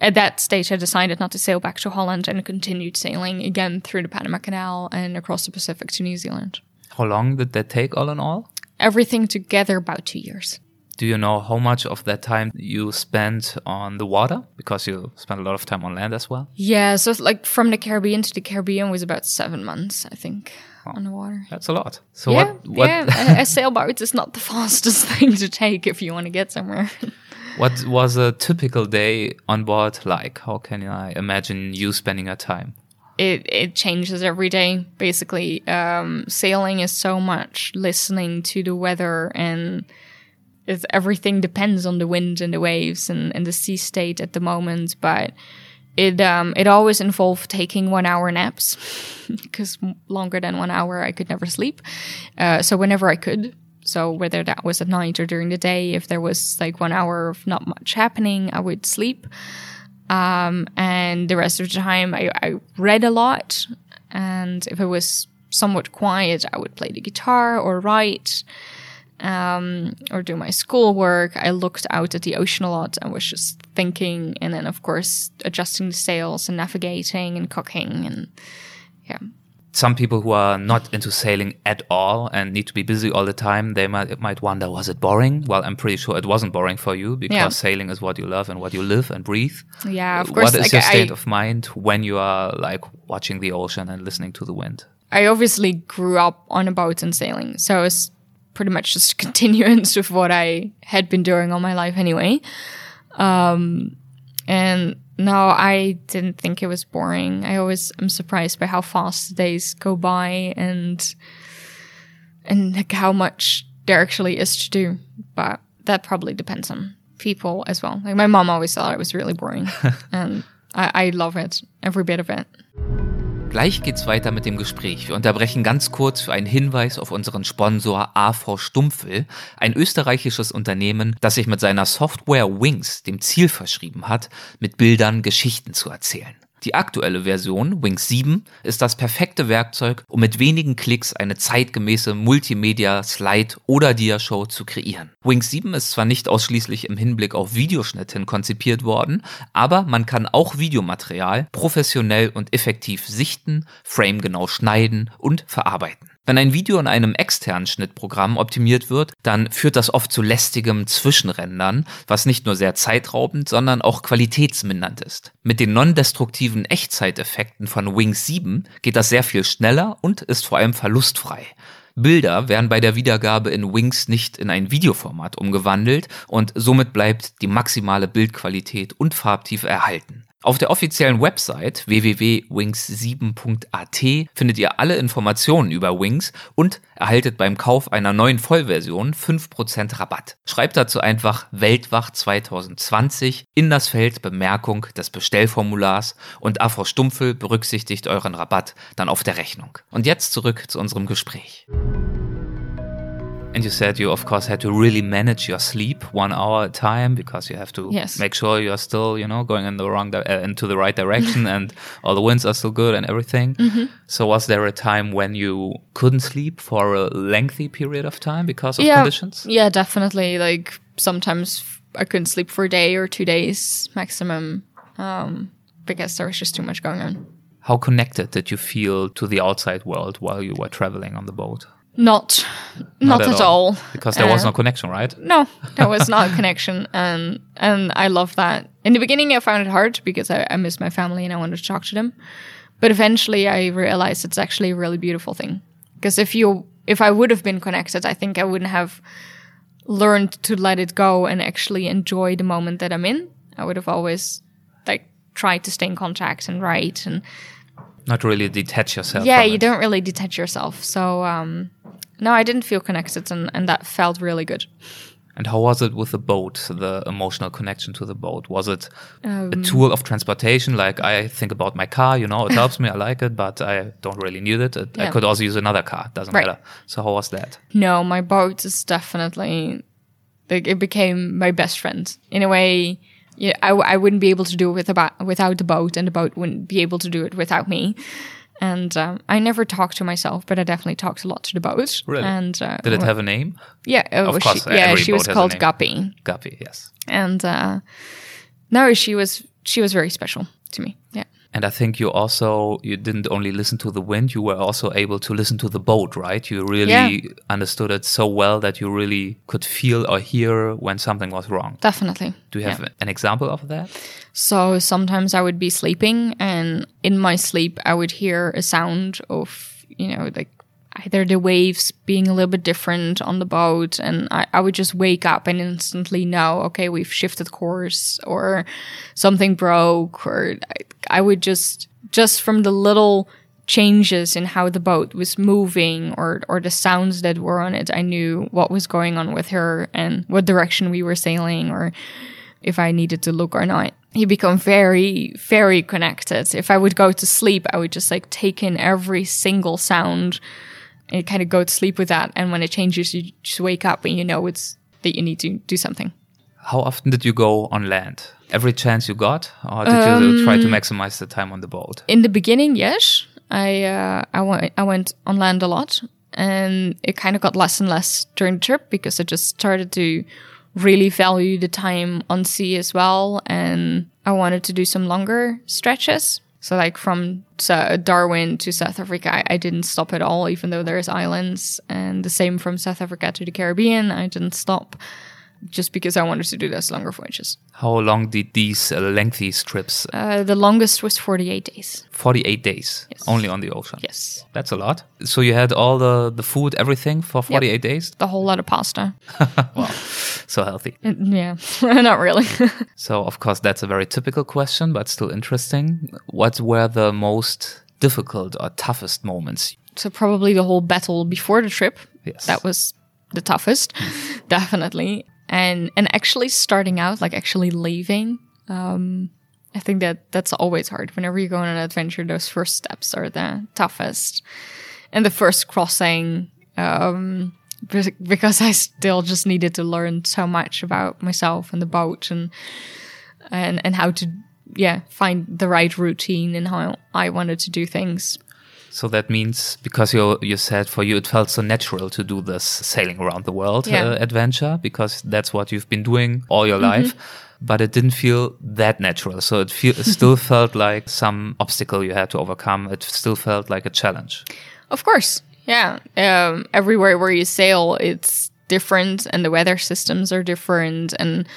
at that stage, I decided not to sail back to Holland and continued sailing again through the Panama Canal and across the Pacific to New Zealand. How long did that take all in all? Everything together, about 2 years. Do you know how much of that time you spent on the water? Because you spent a lot of time on land as well. Yeah, so like from the Caribbean to the Caribbean was about 7 months, I think, on the water. That's a lot. So yeah, what a sailboat is not the fastest thing to take if you want to get somewhere. What was a typical day on board like? How can I imagine you spending your time? It changes every day, basically. Sailing is so much listening to the weather and... everything depends on the wind and the waves and the sea state at the moment, but it always involved taking 1 hour naps because longer than 1 hour I could never sleep. So whenever I could, so whether that was at night or during the day, if there was like 1 hour of not much happening, I would sleep. And the rest of the time I read a lot, and if it was somewhat quiet, I would play the guitar or write. Or do my schoolwork. I looked out at the ocean a lot and was just thinking, and then of course adjusting the sails and navigating and cooking and Some people who are not into sailing at all and need to be busy all the time, they might wonder, was it boring? Well, I'm pretty sure it wasn't boring for you, because sailing is what you love and what you live and breathe. Yeah, of course. What is your state of mind when you are like watching the ocean and listening to the wind? I obviously grew up on a boat and sailing, so I was pretty much just continuance of what I had been doing all my life anyway. And no, I didn't think it was boring. I always am surprised by how fast the days go by and like how much there actually is to do. But that probably depends on people as well. Like my mom always thought it was really boring. And I love it, every bit of it. Gleich geht's weiter mit dem Gespräch. Wir unterbrechen ganz kurz für einen Hinweis auf unseren Sponsor AV Stumpfel, ein österreichisches Unternehmen, das sich mit seiner Software Wings dem Ziel verschrieben hat, mit Bildern Geschichten zu erzählen. Die aktuelle Version, Wings 7, ist das perfekte Werkzeug, um mit wenigen Klicks eine zeitgemäße Multimedia-Slide- oder Diashow zu kreieren. Wings 7 ist zwar nicht ausschließlich im Hinblick auf Videoschnitt hin konzipiert worden, aber man kann auch Videomaterial professionell und effektiv sichten, framegenau schneiden und verarbeiten. Wenn ein Video in einem externen Schnittprogramm optimiert wird, dann führt das oft zu lästigem Zwischenrendern, was nicht nur sehr zeitraubend, sondern auch qualitätsmindernd ist. Mit den non-destruktiven Echtzeiteffekten von Wings 7 geht das sehr viel schneller und ist vor allem verlustfrei. Bilder werden bei der Wiedergabe in Wings nicht in ein Videoformat umgewandelt und somit bleibt die maximale Bildqualität und Farbtiefe erhalten. Auf der offiziellen Website www.wings7.at findet ihr alle Informationen über Wings und erhaltet beim Kauf einer neuen Vollversion 5% Rabatt. Schreibt dazu einfach Weltwach 2020 in das Feld Bemerkung des Bestellformulars und AV Stumpfel berücksichtigt euren Rabatt dann auf der Rechnung. Und jetzt zurück zu unserem Gespräch. And you said you, of course, had to really manage your sleep 1 hour at a time, because you have to make sure you are still, going in the into the right direction and all the winds are still good and everything. Mm-hmm. So was there a time when you couldn't sleep for a lengthy period of time because of conditions? Yeah, definitely. Like sometimes I couldn't sleep for a day or 2 days maximum because there was just too much going on. How connected did you feel to the outside world while you were traveling on the boat? Not at all. Because there was no connection, right? No, there was not a connection. And I love that. In the beginning, I found it hard because I missed my family and I wanted to talk to them. But eventually I realized it's actually a really beautiful thing. Because if I would have been connected, I think I wouldn't have learned to let it go and actually enjoy the moment that I'm in. I would have always try to stay in contact and write and not really detach yourself. Yeah, you don't really detach yourself. So no, I didn't feel connected, and that felt really good. And how was it with the boat, the emotional connection to the boat? Was it a tool of transportation? Like, I think about my car, you know, it helps me, I like it, but I don't really need it. I could also use another car, doesn't matter. So how was that? No, my boat is definitely, like, it became my best friend. In a way, yeah, I wouldn't be able to do it without the boat, and the boat wouldn't be able to do it without me. And I never talked to myself, but I definitely talked a lot to the boat. Really? And, did it have a name? Yeah, of course. She was called Guppy. Guppy, yes. And no, she was very special to me. Yeah. And I think you didn't only listen to the wind; you were also able to listen to the boat, right? You really understood it so well that you really could feel or hear when something was wrong. Definitely. Do you have an example of that? So sometimes I would be sleeping, and in my sleep, I would hear a sound of, you know, like either the waves being a little bit different on the boat, and I would just wake up and instantly know, okay, we've shifted course, or something broke, or I would just from the little changes in how the boat was moving or the sounds that were on it, I knew what was going on with her and what direction we were sailing, or if I needed to look or not. You become very, very connected. If I would go to sleep, I would just like take in every single sound and kind of go to sleep with that. And when it changes, you just wake up and you know it's that you need to do something. How often did you go on land? Every chance you got? Or did you try to maximize the time on the boat? In the beginning, yes. I went on land a lot. And it kind of got less and less during the trip because I just started to really value the time on sea as well. And I wanted to do some longer stretches. So like from Darwin to South Africa, I didn't stop at all, even though there's islands. And the same from South Africa to the Caribbean, I didn't stop. Just because I wanted to do those longer voyages. How long did these lengthy trips? The longest was 48 days. 48 days? Yes. Only on the ocean? Yes. That's a lot. So you had all the food, everything for 48 days? The whole lot of pasta. Wow. So healthy. Yeah, not really. So, of course, that's a very typical question, but still interesting. What were the most difficult or toughest moments? So probably the whole battle before the trip. Yes. That was the toughest, definitely. And actually starting out, like actually leaving, I think that's always hard. Whenever you go on an adventure, those first steps are the toughest. And the first crossing, because I still just needed to learn so much about myself and the boat and how to, find the right routine and how I wanted to do things. So that means, because you said for you it felt so natural to do this sailing around the world adventure, because that's what you've been doing all your life, but it didn't feel that natural. So it still felt like some obstacle you had to overcome. It still felt like a challenge. Of course, yeah. Everywhere where you sail, it's different, and the weather systems are different, and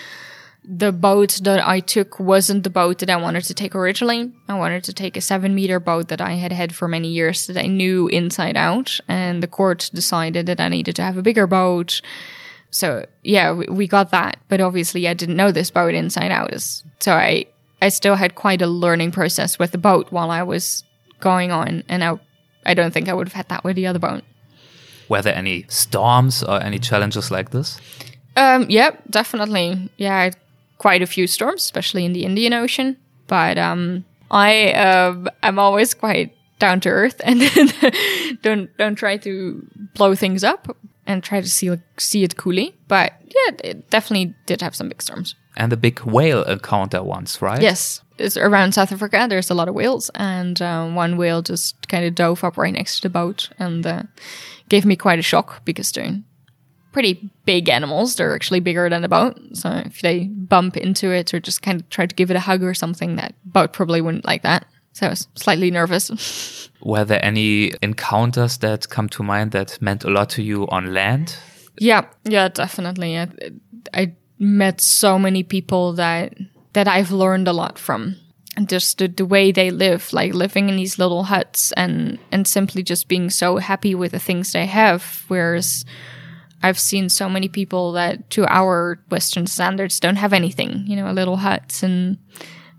the boat that I took wasn't the boat that I wanted to take originally. I wanted to take a 7-meter boat that I had for many years that I knew inside out. And the court decided that I needed to have a bigger boat. So, yeah, we got that. But obviously, I didn't know this boat inside out. So I still had quite a learning process with the boat while I was going on. And I don't think I would have had that with the other boat. Were there any storms or any challenges like this? Yeah, definitely. Yeah, quite a few storms, especially in the Indian Ocean. But I'm always quite down to earth and don't try to blow things up and try to see it coolly. But yeah, it definitely did have some big storms. And the big whale encounter once, right? Yes. It's around South Africa. There's a lot of whales. And one whale just kind of dove up right next to the boat and gave me quite a shock because they're pretty big animals. They're actually bigger than a boat. So if they bump into it or just kind of try to give it a hug or something, that boat probably wouldn't like that. So I was slightly nervous. Were there any encounters that come to mind that meant a lot to you on land? Yeah, definitely. I met so many people that I've learned a lot from. And just the way they live, like living in these little huts and simply just being so happy with the things they have. Whereas I've seen so many people that to our Western standards don't have anything, you know, a little hut and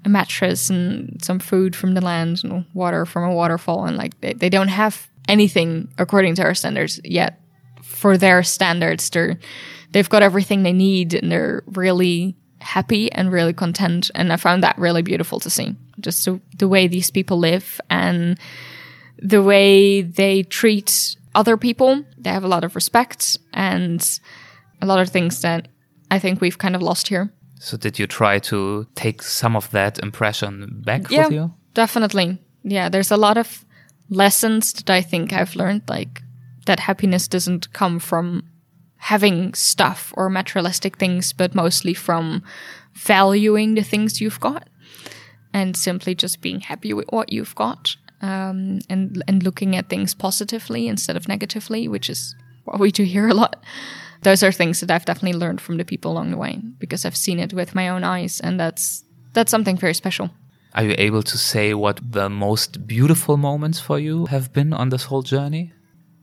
a mattress and some food from the land and water from a waterfall. And like they don't have anything according to our standards yet. For their standards, they've got everything they need and they're really happy and really content. And I found that really beautiful to see. Just the way these people live and the way they treat other people. They have a lot of respect and a lot of things that I think we've kind of lost here. So did you try to take some of that impression back with you? Definitely. Yeah, there's a lot of lessons that I think I've learned, like that happiness doesn't come from having stuff or materialistic things, but mostly from valuing the things you've got and simply just being happy with what you've got and looking at things positively instead of negatively, which is what we do here a lot. Those are things that I've definitely learned from the people along the way because I've seen it with my own eyes, and that's something very special. Are you able to say what the most beautiful moments for you have been on this whole journey?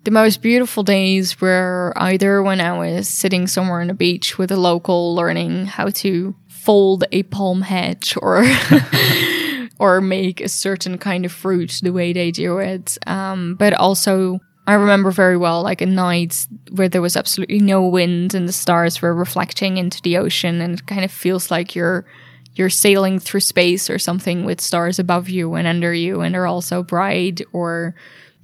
The most beautiful days were either when I was sitting somewhere on a beach with a local learning how to fold a palm hedge or or make a certain kind of fruit the way they do it. But also, I remember very well like a night where there was absolutely no wind and the stars were reflecting into the ocean, and it kind of feels like you're sailing through space or something with stars above you and under you, and they're all so bright, or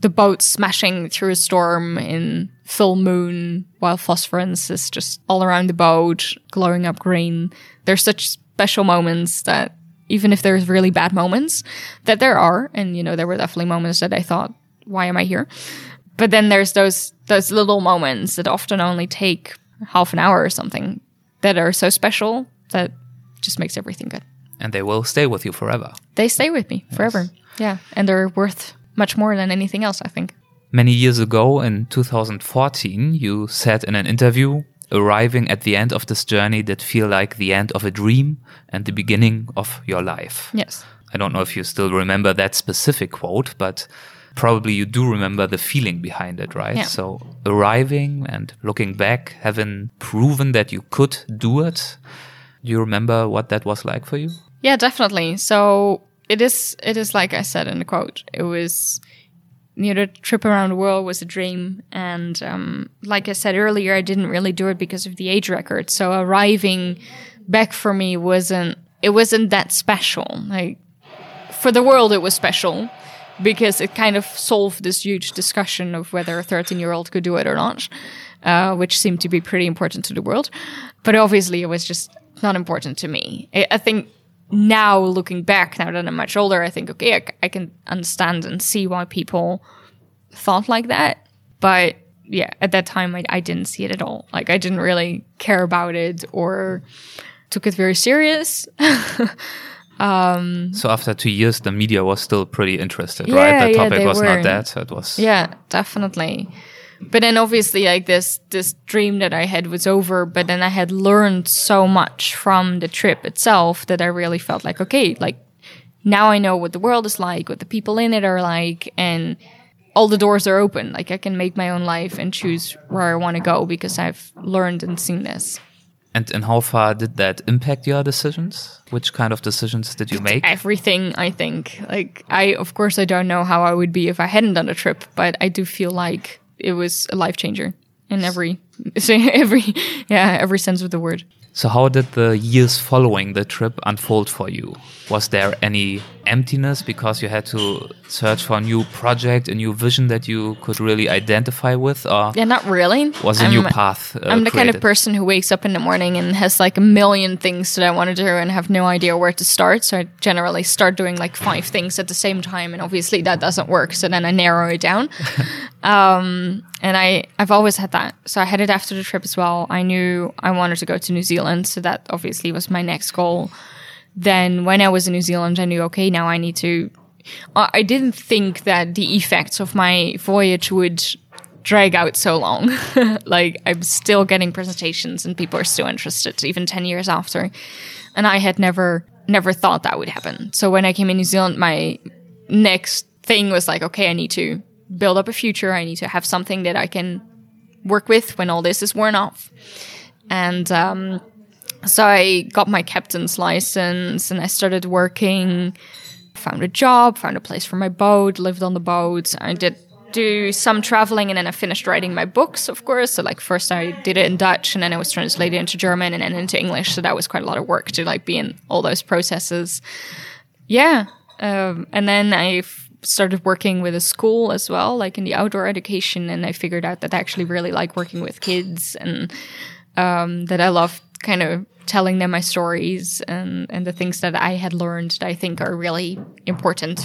the boat smashing through a storm in full moon while phosphorescence is just all around the boat, glowing up green. There's such special moments that even if there's really bad moments, that there are, and you know, there were definitely moments that I thought, why am I here? But then there's those little moments that often only take half an hour or something that are so special that just makes everything good. And they will stay with you forever. They stay with me forever. Yeah. And they're worth much more than anything else, I think. Many years ago, in 2014, you said in an interview, arriving at the end of this journey did feel like the end of a dream and the beginning of your life. Yes. I don't know if you still remember that specific quote, but probably you do remember the feeling behind it, right? Yeah. So arriving and looking back, having proven that you could do it, do you remember what that was like for you? Yeah, definitely. So It is like I said in the quote, it was, you know, the trip around the world was a dream. And like I said earlier, I didn't really do it because of the age record. So arriving back for me wasn't that special. Like for the world, it was special because it kind of solved this huge discussion of whether a 13-year-old could do it or not, which seemed to be pretty important to the world. But obviously, it was just not important to me. I think now, looking back, now that I'm much older, I think, okay, I can understand and see why people thought like that. But yeah, at that time, I didn't see it at all. Like, I didn't really care about it or took it very serious. So after 2 years, the media was still pretty interested, right? The topic was not that. So it was. Yeah, definitely. But then obviously like this dream that I had was over, but then I had learned so much from the trip itself that I really felt like, okay, like now I know what the world is like, what the people in it are like, and all the doors are open. Like I can make my own life and choose where I want to go because I've learned and seen this. And how far did that impact your decisions? Which kind of decisions did you make? Everything, I think. Like I don't know how I would be if I hadn't done the trip, but I do feel like it was a life changer in every sense of the word. So how did the years following the trip unfold for you? Was there any emptiness because you had to search for a new project, a new vision that you could really identify with? Or yeah, not really. Was a new path I'm the kind of person who wakes up in the morning and has like a million things that I want to do and have no idea where to start. So I generally start doing like 5 things at the same time. And obviously that doesn't work. So then I narrow it down. And I've always had that. So I had it after the trip as well. I knew I wanted to go to New Zealand. So that obviously was my next goal. Then when I was in New Zealand, I knew, okay, now I need to... I didn't think that the effects of my voyage would drag out so long. Like, I'm still getting presentations and people are still interested, even 10 years after. And I had never thought that would happen. So when I came in New Zealand, my next thing was like, okay, I need to build up a future. I need to have something that I can work with when all this is worn off. And So I got my captain's license and I started working, found a job, found a place for my boat, lived on the boat. I did do some traveling and then I finished writing my books, of course. So like first I did it in Dutch and then it was translated into German and then into English. So that was quite a lot of work to like be in all those processes. Yeah. And then I started working with a school as well, like in the outdoor education. And I figured out that I actually really like working with kids and that I love kind of telling them my stories and the things that I had learned that I think are really important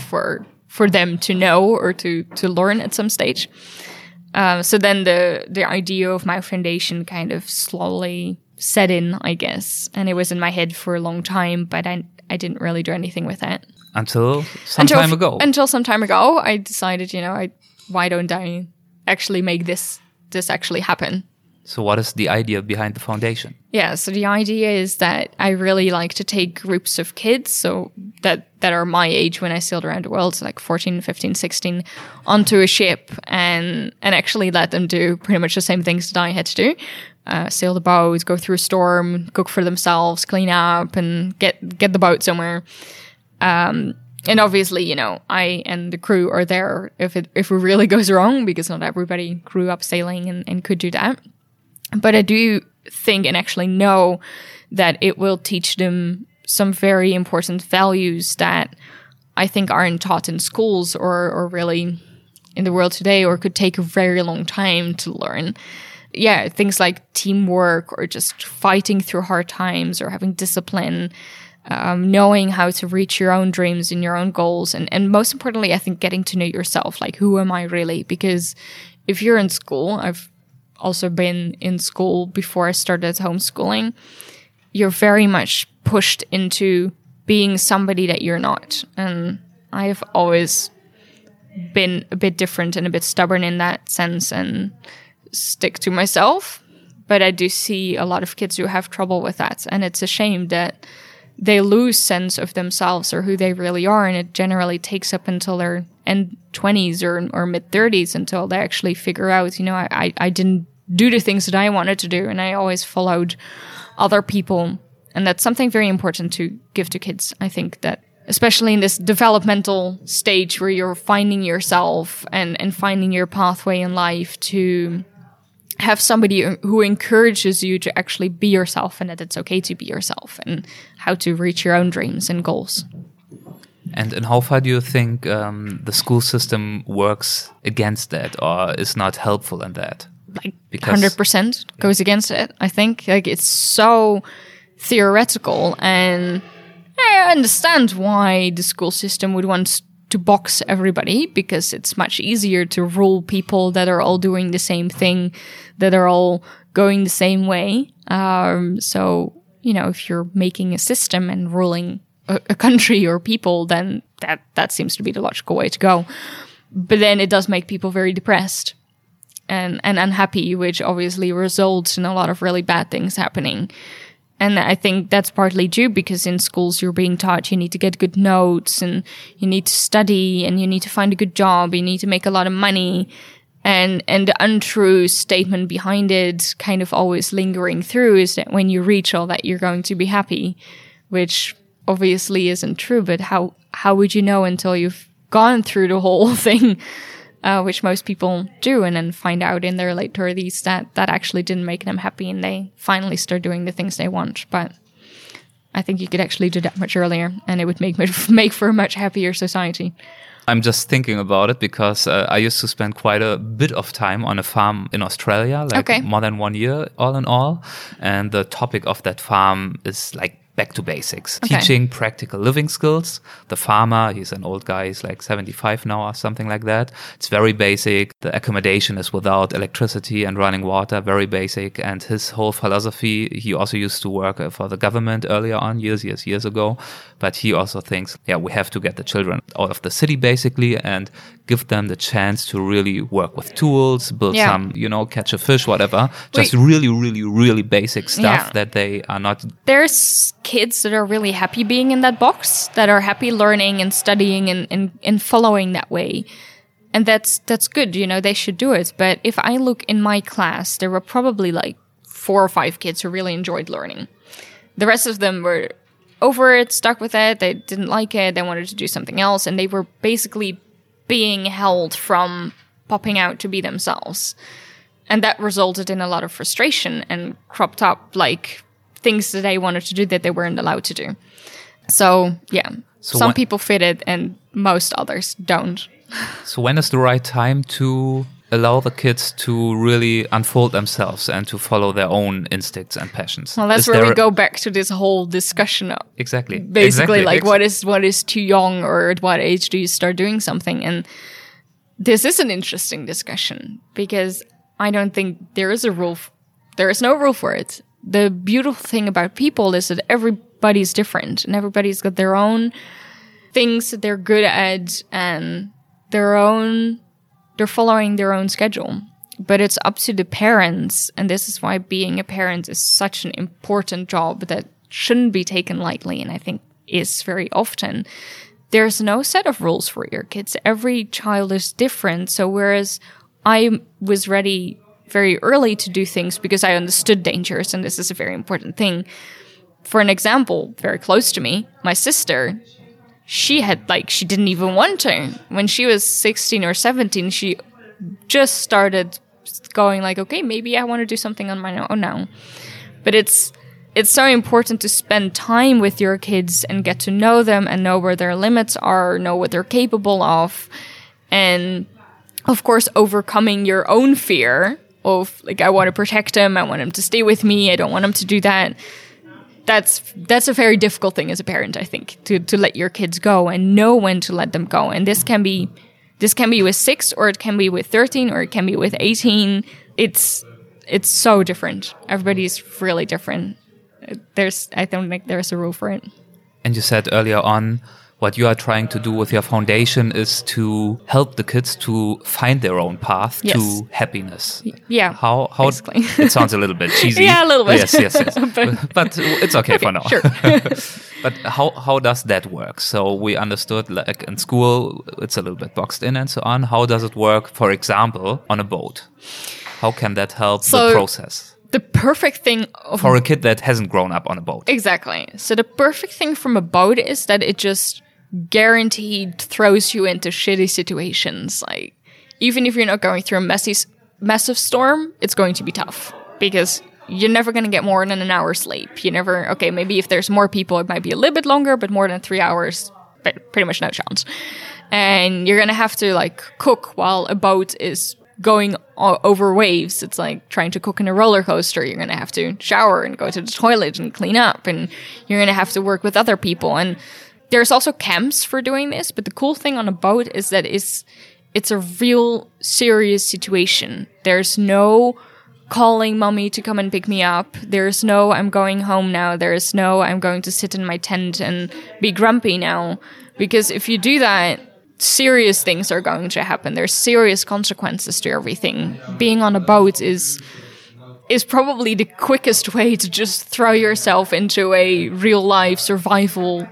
for them to know or to learn at some stage. So then the idea of my foundation kind of slowly set in, I guess. And it was in my head for a long time, but I didn't really do anything with it. Until some time ago, I decided, why don't I actually make this actually happen? So what is the idea behind the foundation? Yeah, so the idea is that I really like to take groups of kids, so that are my age when I sailed around the world, so like 14, 15, 16, onto a ship and actually let them do pretty much the same things that I had to do. Sail the boat, go through a storm, cook for themselves, clean up, and get the boat somewhere. And obviously, I and the crew are there if it really goes wrong, because not everybody grew up sailing and could do that. But I do think and actually know that it will teach them some very important values that I think aren't taught in schools or really in the world today, or could take a very long time to learn. Yeah, things like teamwork or just fighting through hard times or having discipline, knowing how to reach your own dreams and your own goals. And most importantly, I think getting to know yourself, like who am I really? Because if you're in school, I've also been in school before I started homeschooling, you're very much pushed into being somebody that you're not. And I have always been a bit different and a bit stubborn in that sense and stick to myself. But I do see a lot of kids who have trouble with that. And it's a shame that they lose sense of themselves or who they really are. And it generally takes up until their end 20s or mid 30s until they actually figure out, I didn't do the things that I wanted to do. And I always followed other people. And that's something very important to give to kids. I think that especially in this developmental stage where you're finding yourself and finding your pathway in life, to have somebody who encourages you to actually be yourself and that it's okay to be yourself and how to reach your own dreams and goals. And how far do you think the school system works against that or is not helpful in that? Like 100% goes against it, I think. Like it's so theoretical, and I understand why the school system would want to box everybody, because it's much easier to rule people that are all doing the same thing, that are all going the same way. So, if you're making a system and ruling a country or people, then that seems to be the logical way to go. But then it does make people very depressed and unhappy, which obviously results in a lot of really bad things happening. And I think that's partly due because in schools you're being taught you need to get good notes and you need to study and you need to find a good job, you need to make a lot of money. And the untrue statement behind it kind of always lingering through is that when you reach all that, you're going to be happy, which obviously isn't true. But how would you know until you've gone through the whole thing, which most people do, and then find out in their late 30s that actually didn't make them happy and they finally start doing the things they want. But I think you could actually do that much earlier and it would make for a much happier society. I'm just thinking about it because I used to spend quite a bit of time on a farm in Australia, more than 1 year all in all. And the topic of that farm is like back to basics, teaching practical living skills. The farmer, he's an old guy, he's like 75 now or something like that. It's very basic. The accommodation is without electricity and running water, very basic. And his whole philosophy, he also used to work for the government earlier on, years ago. But he also thinks, we have to get the children out of the city basically and give them the chance to really work with tools, build some, catch a fish, whatever. Just really, really, really basic stuff that they are not. There's kids that are really happy being in that box, that are happy learning and studying and following that way. And that's good, they should do it. But if I look in my class, there were probably like 4 or 5 kids who really enjoyed learning. The rest of them were over it, stuck with it. They didn't like it. They wanted to do something else. And they were basically being held from popping out to be themselves. And that resulted in a lot of frustration and cropped up like things that they wanted to do that they weren't allowed to do. So, yeah, some people fit it and most others don't. So when is the right time to allow the kids to really unfold themselves and to follow their own instincts and passions? Well, that's where we go back to this whole discussion. Exactly. Basically, what is too young, or at what age do you start doing something? And this is an interesting discussion because I don't think there is a rule. There is no rule for it. The beautiful thing about people is that everybody's different and everybody's got their own things that they're good at and they're following their own schedule, but it's up to the parents. And this is why being a parent is such an important job that shouldn't be taken lightly. And I think is very often. There's no set of rules for your kids. Every child is different. So whereas I was ready very early to do things because I understood dangers. And this is a very important thing. For an example, very close to me, my sister, she didn't even want to. When she was 16 or 17, she just started going like, okay, maybe I want to do something on my own now. But it's so important to spend time with your kids and get to know them and know where their limits are, know what they're capable of. And of course, overcoming your own fear of like, I want to protect them. I want them to stay with me. I don't want them to do that. That's a very difficult thing as a parent, I think, to let your kids go and know when to let them go. And this can be with 6, or it can be with 13, or it can be with 18. It's so different. Everybody's really different. I don't think there's a rule for it. And you said earlier on, what you are trying to do with your foundation is to help the kids to find their own path to happiness. Yeah. How it sounds a little bit cheesy. Yeah, a little bit. Yes. but it's okay for now. Sure. But how does that work? So we understood, like in school, it's a little bit boxed in and so on. How does it work, for example, on a boat? How can that help the process? The perfect thing for a kid that hasn't grown up on a boat. Exactly. So the perfect thing from a boat is that it just guaranteed throws you into shitty situations. Like, even if you're not going through a massive storm, it's going to be tough because you're never going to get more than an hour's sleep. Maybe if there's more people, it might be a little bit longer, but more than 3 hours, but pretty much no chance. And you're going to have to like cook while a boat is going over waves. It's like trying to cook in a roller coaster. You're going to have to shower and go to the toilet and clean up, and you're going to have to work with other people. And there's also camps for doing this, but the cool thing on a boat is that it's a real serious situation. There's no calling mommy to come and pick me up. There's no I'm going home now. There's no I'm going to sit in my tent and be grumpy now. Because if you do that, serious things are going to happen. There's serious consequences to everything. Being on a boat is probably the quickest way to just throw yourself into a real-life survival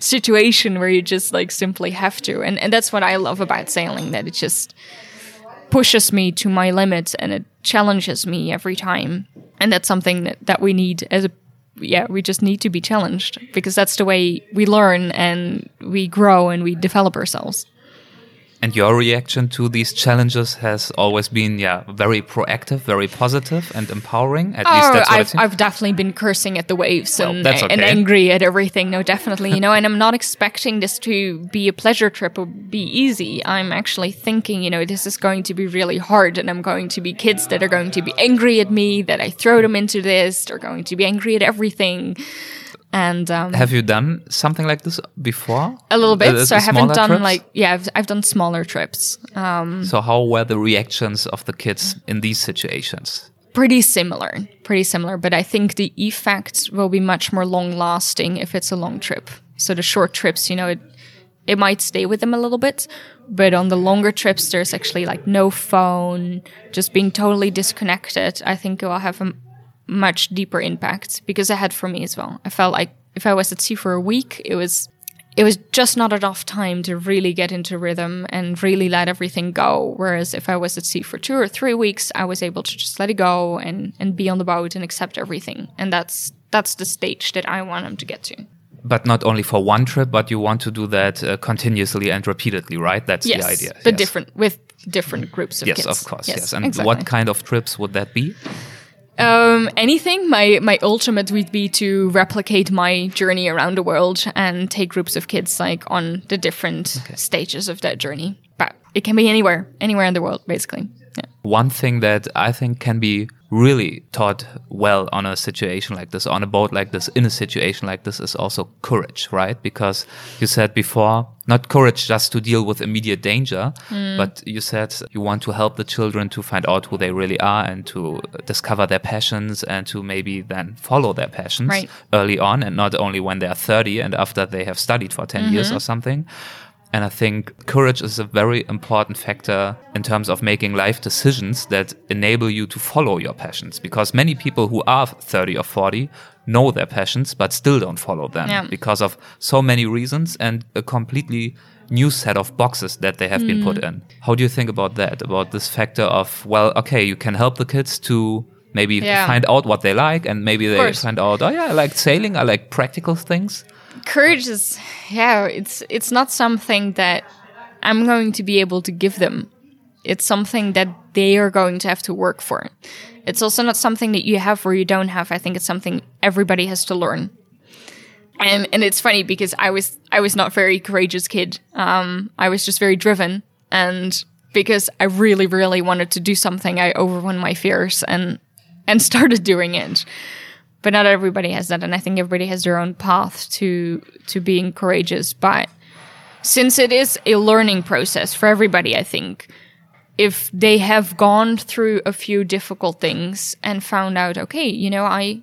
situation where you just like simply have to. And that's what I love about sailing, that it just pushes me to my limits and it challenges me every time. And that's something that we need as we just need to be challenged, because that's the way we learn and we grow and we develop ourselves. And your reaction to these challenges has always been, very proactive, very positive and empowering. At least that's what I think. I've definitely been cursing at the waves and angry at everything. No, definitely, and I'm not expecting this to be a pleasure trip or be easy. I'm actually thinking, this is going to be really hard, and I'm going to be kids that are going to be angry at me, that I throw them into this. They're going to be angry at everything. And have you done something like this before? A little bit. So I haven't done trips? I've done smaller trips. So how were the reactions of the kids in these situations? Pretty similar. But I think the effects will be much more long lasting if it's a long trip. So the short trips, it might stay with them a little bit, but on the longer trips, there's actually like no phone, just being totally disconnected. I think it will have a much deeper impact, because it had for me as well. I felt like if I was at sea for a week, it was it was just not enough time to really get into rhythm and really let everything go. Whereas if I was at sea for 2 or 3 weeks, I was able to just let it go and be on the boat and accept everything. And that's the stage that I want them to get to. But not only for one trip, but you want to do that continuously and repeatedly, right? That's the idea. Yes, but different, with different groups of kids. Yes, of course. Yes. And exactly. What kind of trips would that be? Anything. My ultimate would be to replicate my journey around the world and take groups of kids like on the different stages of that journey. But it can be anywhere in the world, basically. Yeah. One thing that I think can be really taught well on a situation like this, on a boat like this, in a situation like this, is also courage, right? Because you said before, not courage just to deal with immediate danger, but you said you want to help the children to find out who they really are and to discover their passions and to maybe then follow their passions early on, and not only when they are 30 and after they have studied for 10 years or something. And I think courage is a very important factor in terms of making life decisions that enable you to follow your passions. Because many people who are 30 or 40 know their passions, but still don't follow them because of so many reasons and a completely new set of boxes that they have been put in. How do you think about that, about this factor of, well, okay, you can help the kids to maybe find out what they like, and maybe they find out, oh yeah, I like sailing, I like practical things. Courage is, it's not something that I'm going to be able to give them. It's something that they are going to have to work for. It's also not something that you have or you don't have. I think it's something everybody has to learn. And it's funny because I was not a very courageous kid. I was just very driven. And because I really, really wanted to do something, I overwon my fears and started doing it. But not everybody has that, and I think everybody has their own path to being courageous. But since it is a learning process for everybody, I think, if they have gone through a few difficult things and found out, okay, you know, I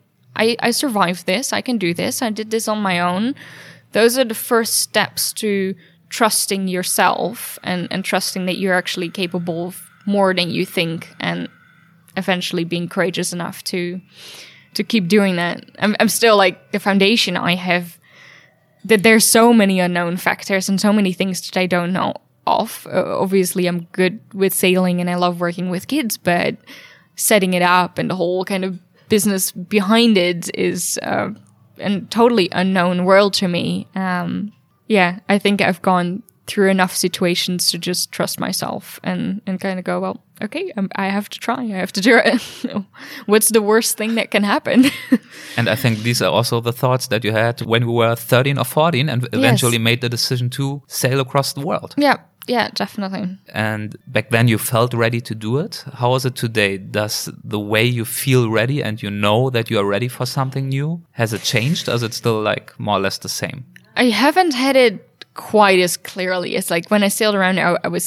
survived this, I can do this, I did this on my own. Those are the first steps to trusting yourself and trusting that you're actually capable of more than you think, and eventually being courageous enough to keep doing that. I'm still like, the foundation I have, that there's so many unknown factors and so many things that I don't know of. Obviously, I'm good with sailing and I love working with kids, but setting it up and the whole kind of business behind it is a totally unknown world to me. I think I've gone through enough situations to just trust myself and kind of go, well, okay, I have to try, I have to do it. What's the worst thing that can happen? And I think these are also the thoughts that you had when we were 13 or 14 and eventually made the decision to sail across the world. Yeah, definitely. And back then you felt ready to do it. How is it today? Does the way you feel ready and you know that you are ready for something new, has it changed? Or is it still like more or less the same? I haven't had it quite as clearly. It's like when I sailed around, I was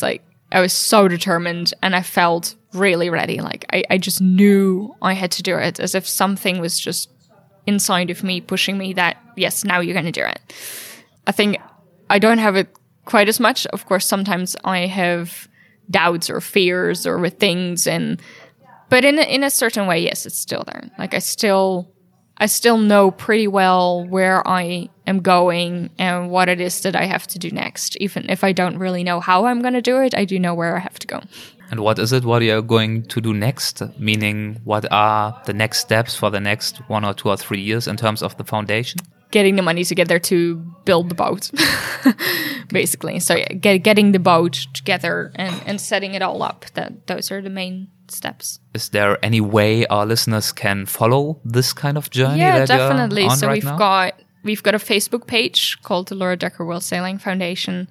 so determined and I felt really ready. Like I just knew I had to do it, as if something was just inside of me pushing me that, yes, now you're going to do it. I think I don't have it quite as much. Of course, sometimes I have doubts or fears or with things, but in a certain way, yes, it's still there. Like I still know pretty well where I am going and what it is that I have to do next. Even if I don't really know how I'm going to do it, I do know where I have to go. And what is it? What are you going to do next? Meaning, what are the next steps for the next 1 or 2 or 3 years in terms of the foundation? Getting the money together to build the boat, basically. So yeah, getting the boat together and setting it all up. Those are the main steps. Is there any way our listeners can follow this kind of journey? Yeah, definitely. So right, we've got a Facebook page called the Laura Decker World Sailing Foundation.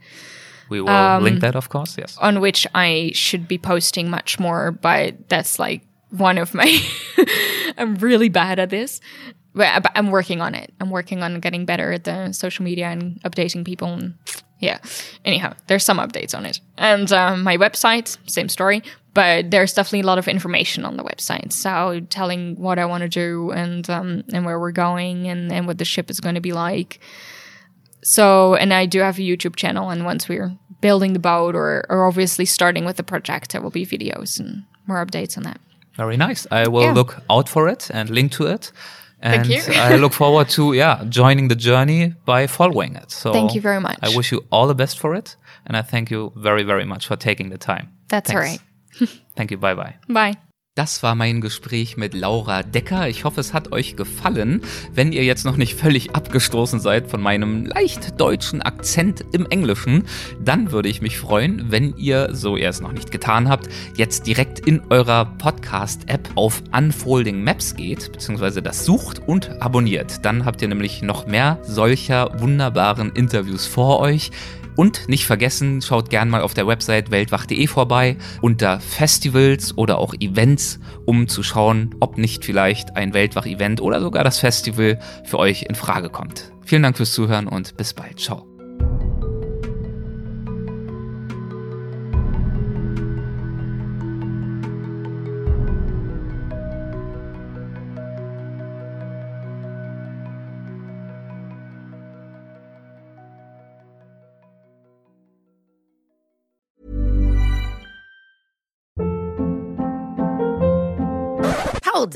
We will link that, of course, yes. On which I should be posting much more, but that's like one of my... I'm really bad at this. But I'm working on it. I'm working on getting better at the social media and updating people. And yeah. Anyhow, there's some updates on it. And my website, same story. But there's definitely a lot of information on the website. So telling what I want to do and where we're going and what the ship is going to be like. So, and I do have a YouTube channel. And once we're building the boat or obviously starting with the project, there will be videos and more updates on that. Very nice. I will look out for it and link to it. And thank you. I look forward to joining the journey by following it. So thank you very much. I wish you all the best for it, and I thank you very, very much for taking the time. That's all right. Thank you. Bye bye. Bye. Das war mein Gespräch mit Laura Decker. Ich hoffe, es hat euch gefallen. Wenn ihr jetzt noch nicht völlig abgestoßen seid von meinem leicht deutschen Akzent im Englischen, dann würde ich mich freuen, wenn ihr, so ihr es noch nicht getan habt, jetzt direkt in eurer Podcast-App auf Unfolding Maps geht, beziehungsweise das sucht und abonniert. Dann habt ihr nämlich noch mehr solcher wunderbaren Interviews vor euch. Und nicht vergessen, schaut gern mal auf der Website weltwach.de vorbei, unter Festivals oder auch Events, um zu schauen, ob nicht vielleicht ein Weltwach-Event oder sogar das Festival für euch in Frage kommt. Vielen Dank fürs Zuhören und bis bald. Ciao. Hold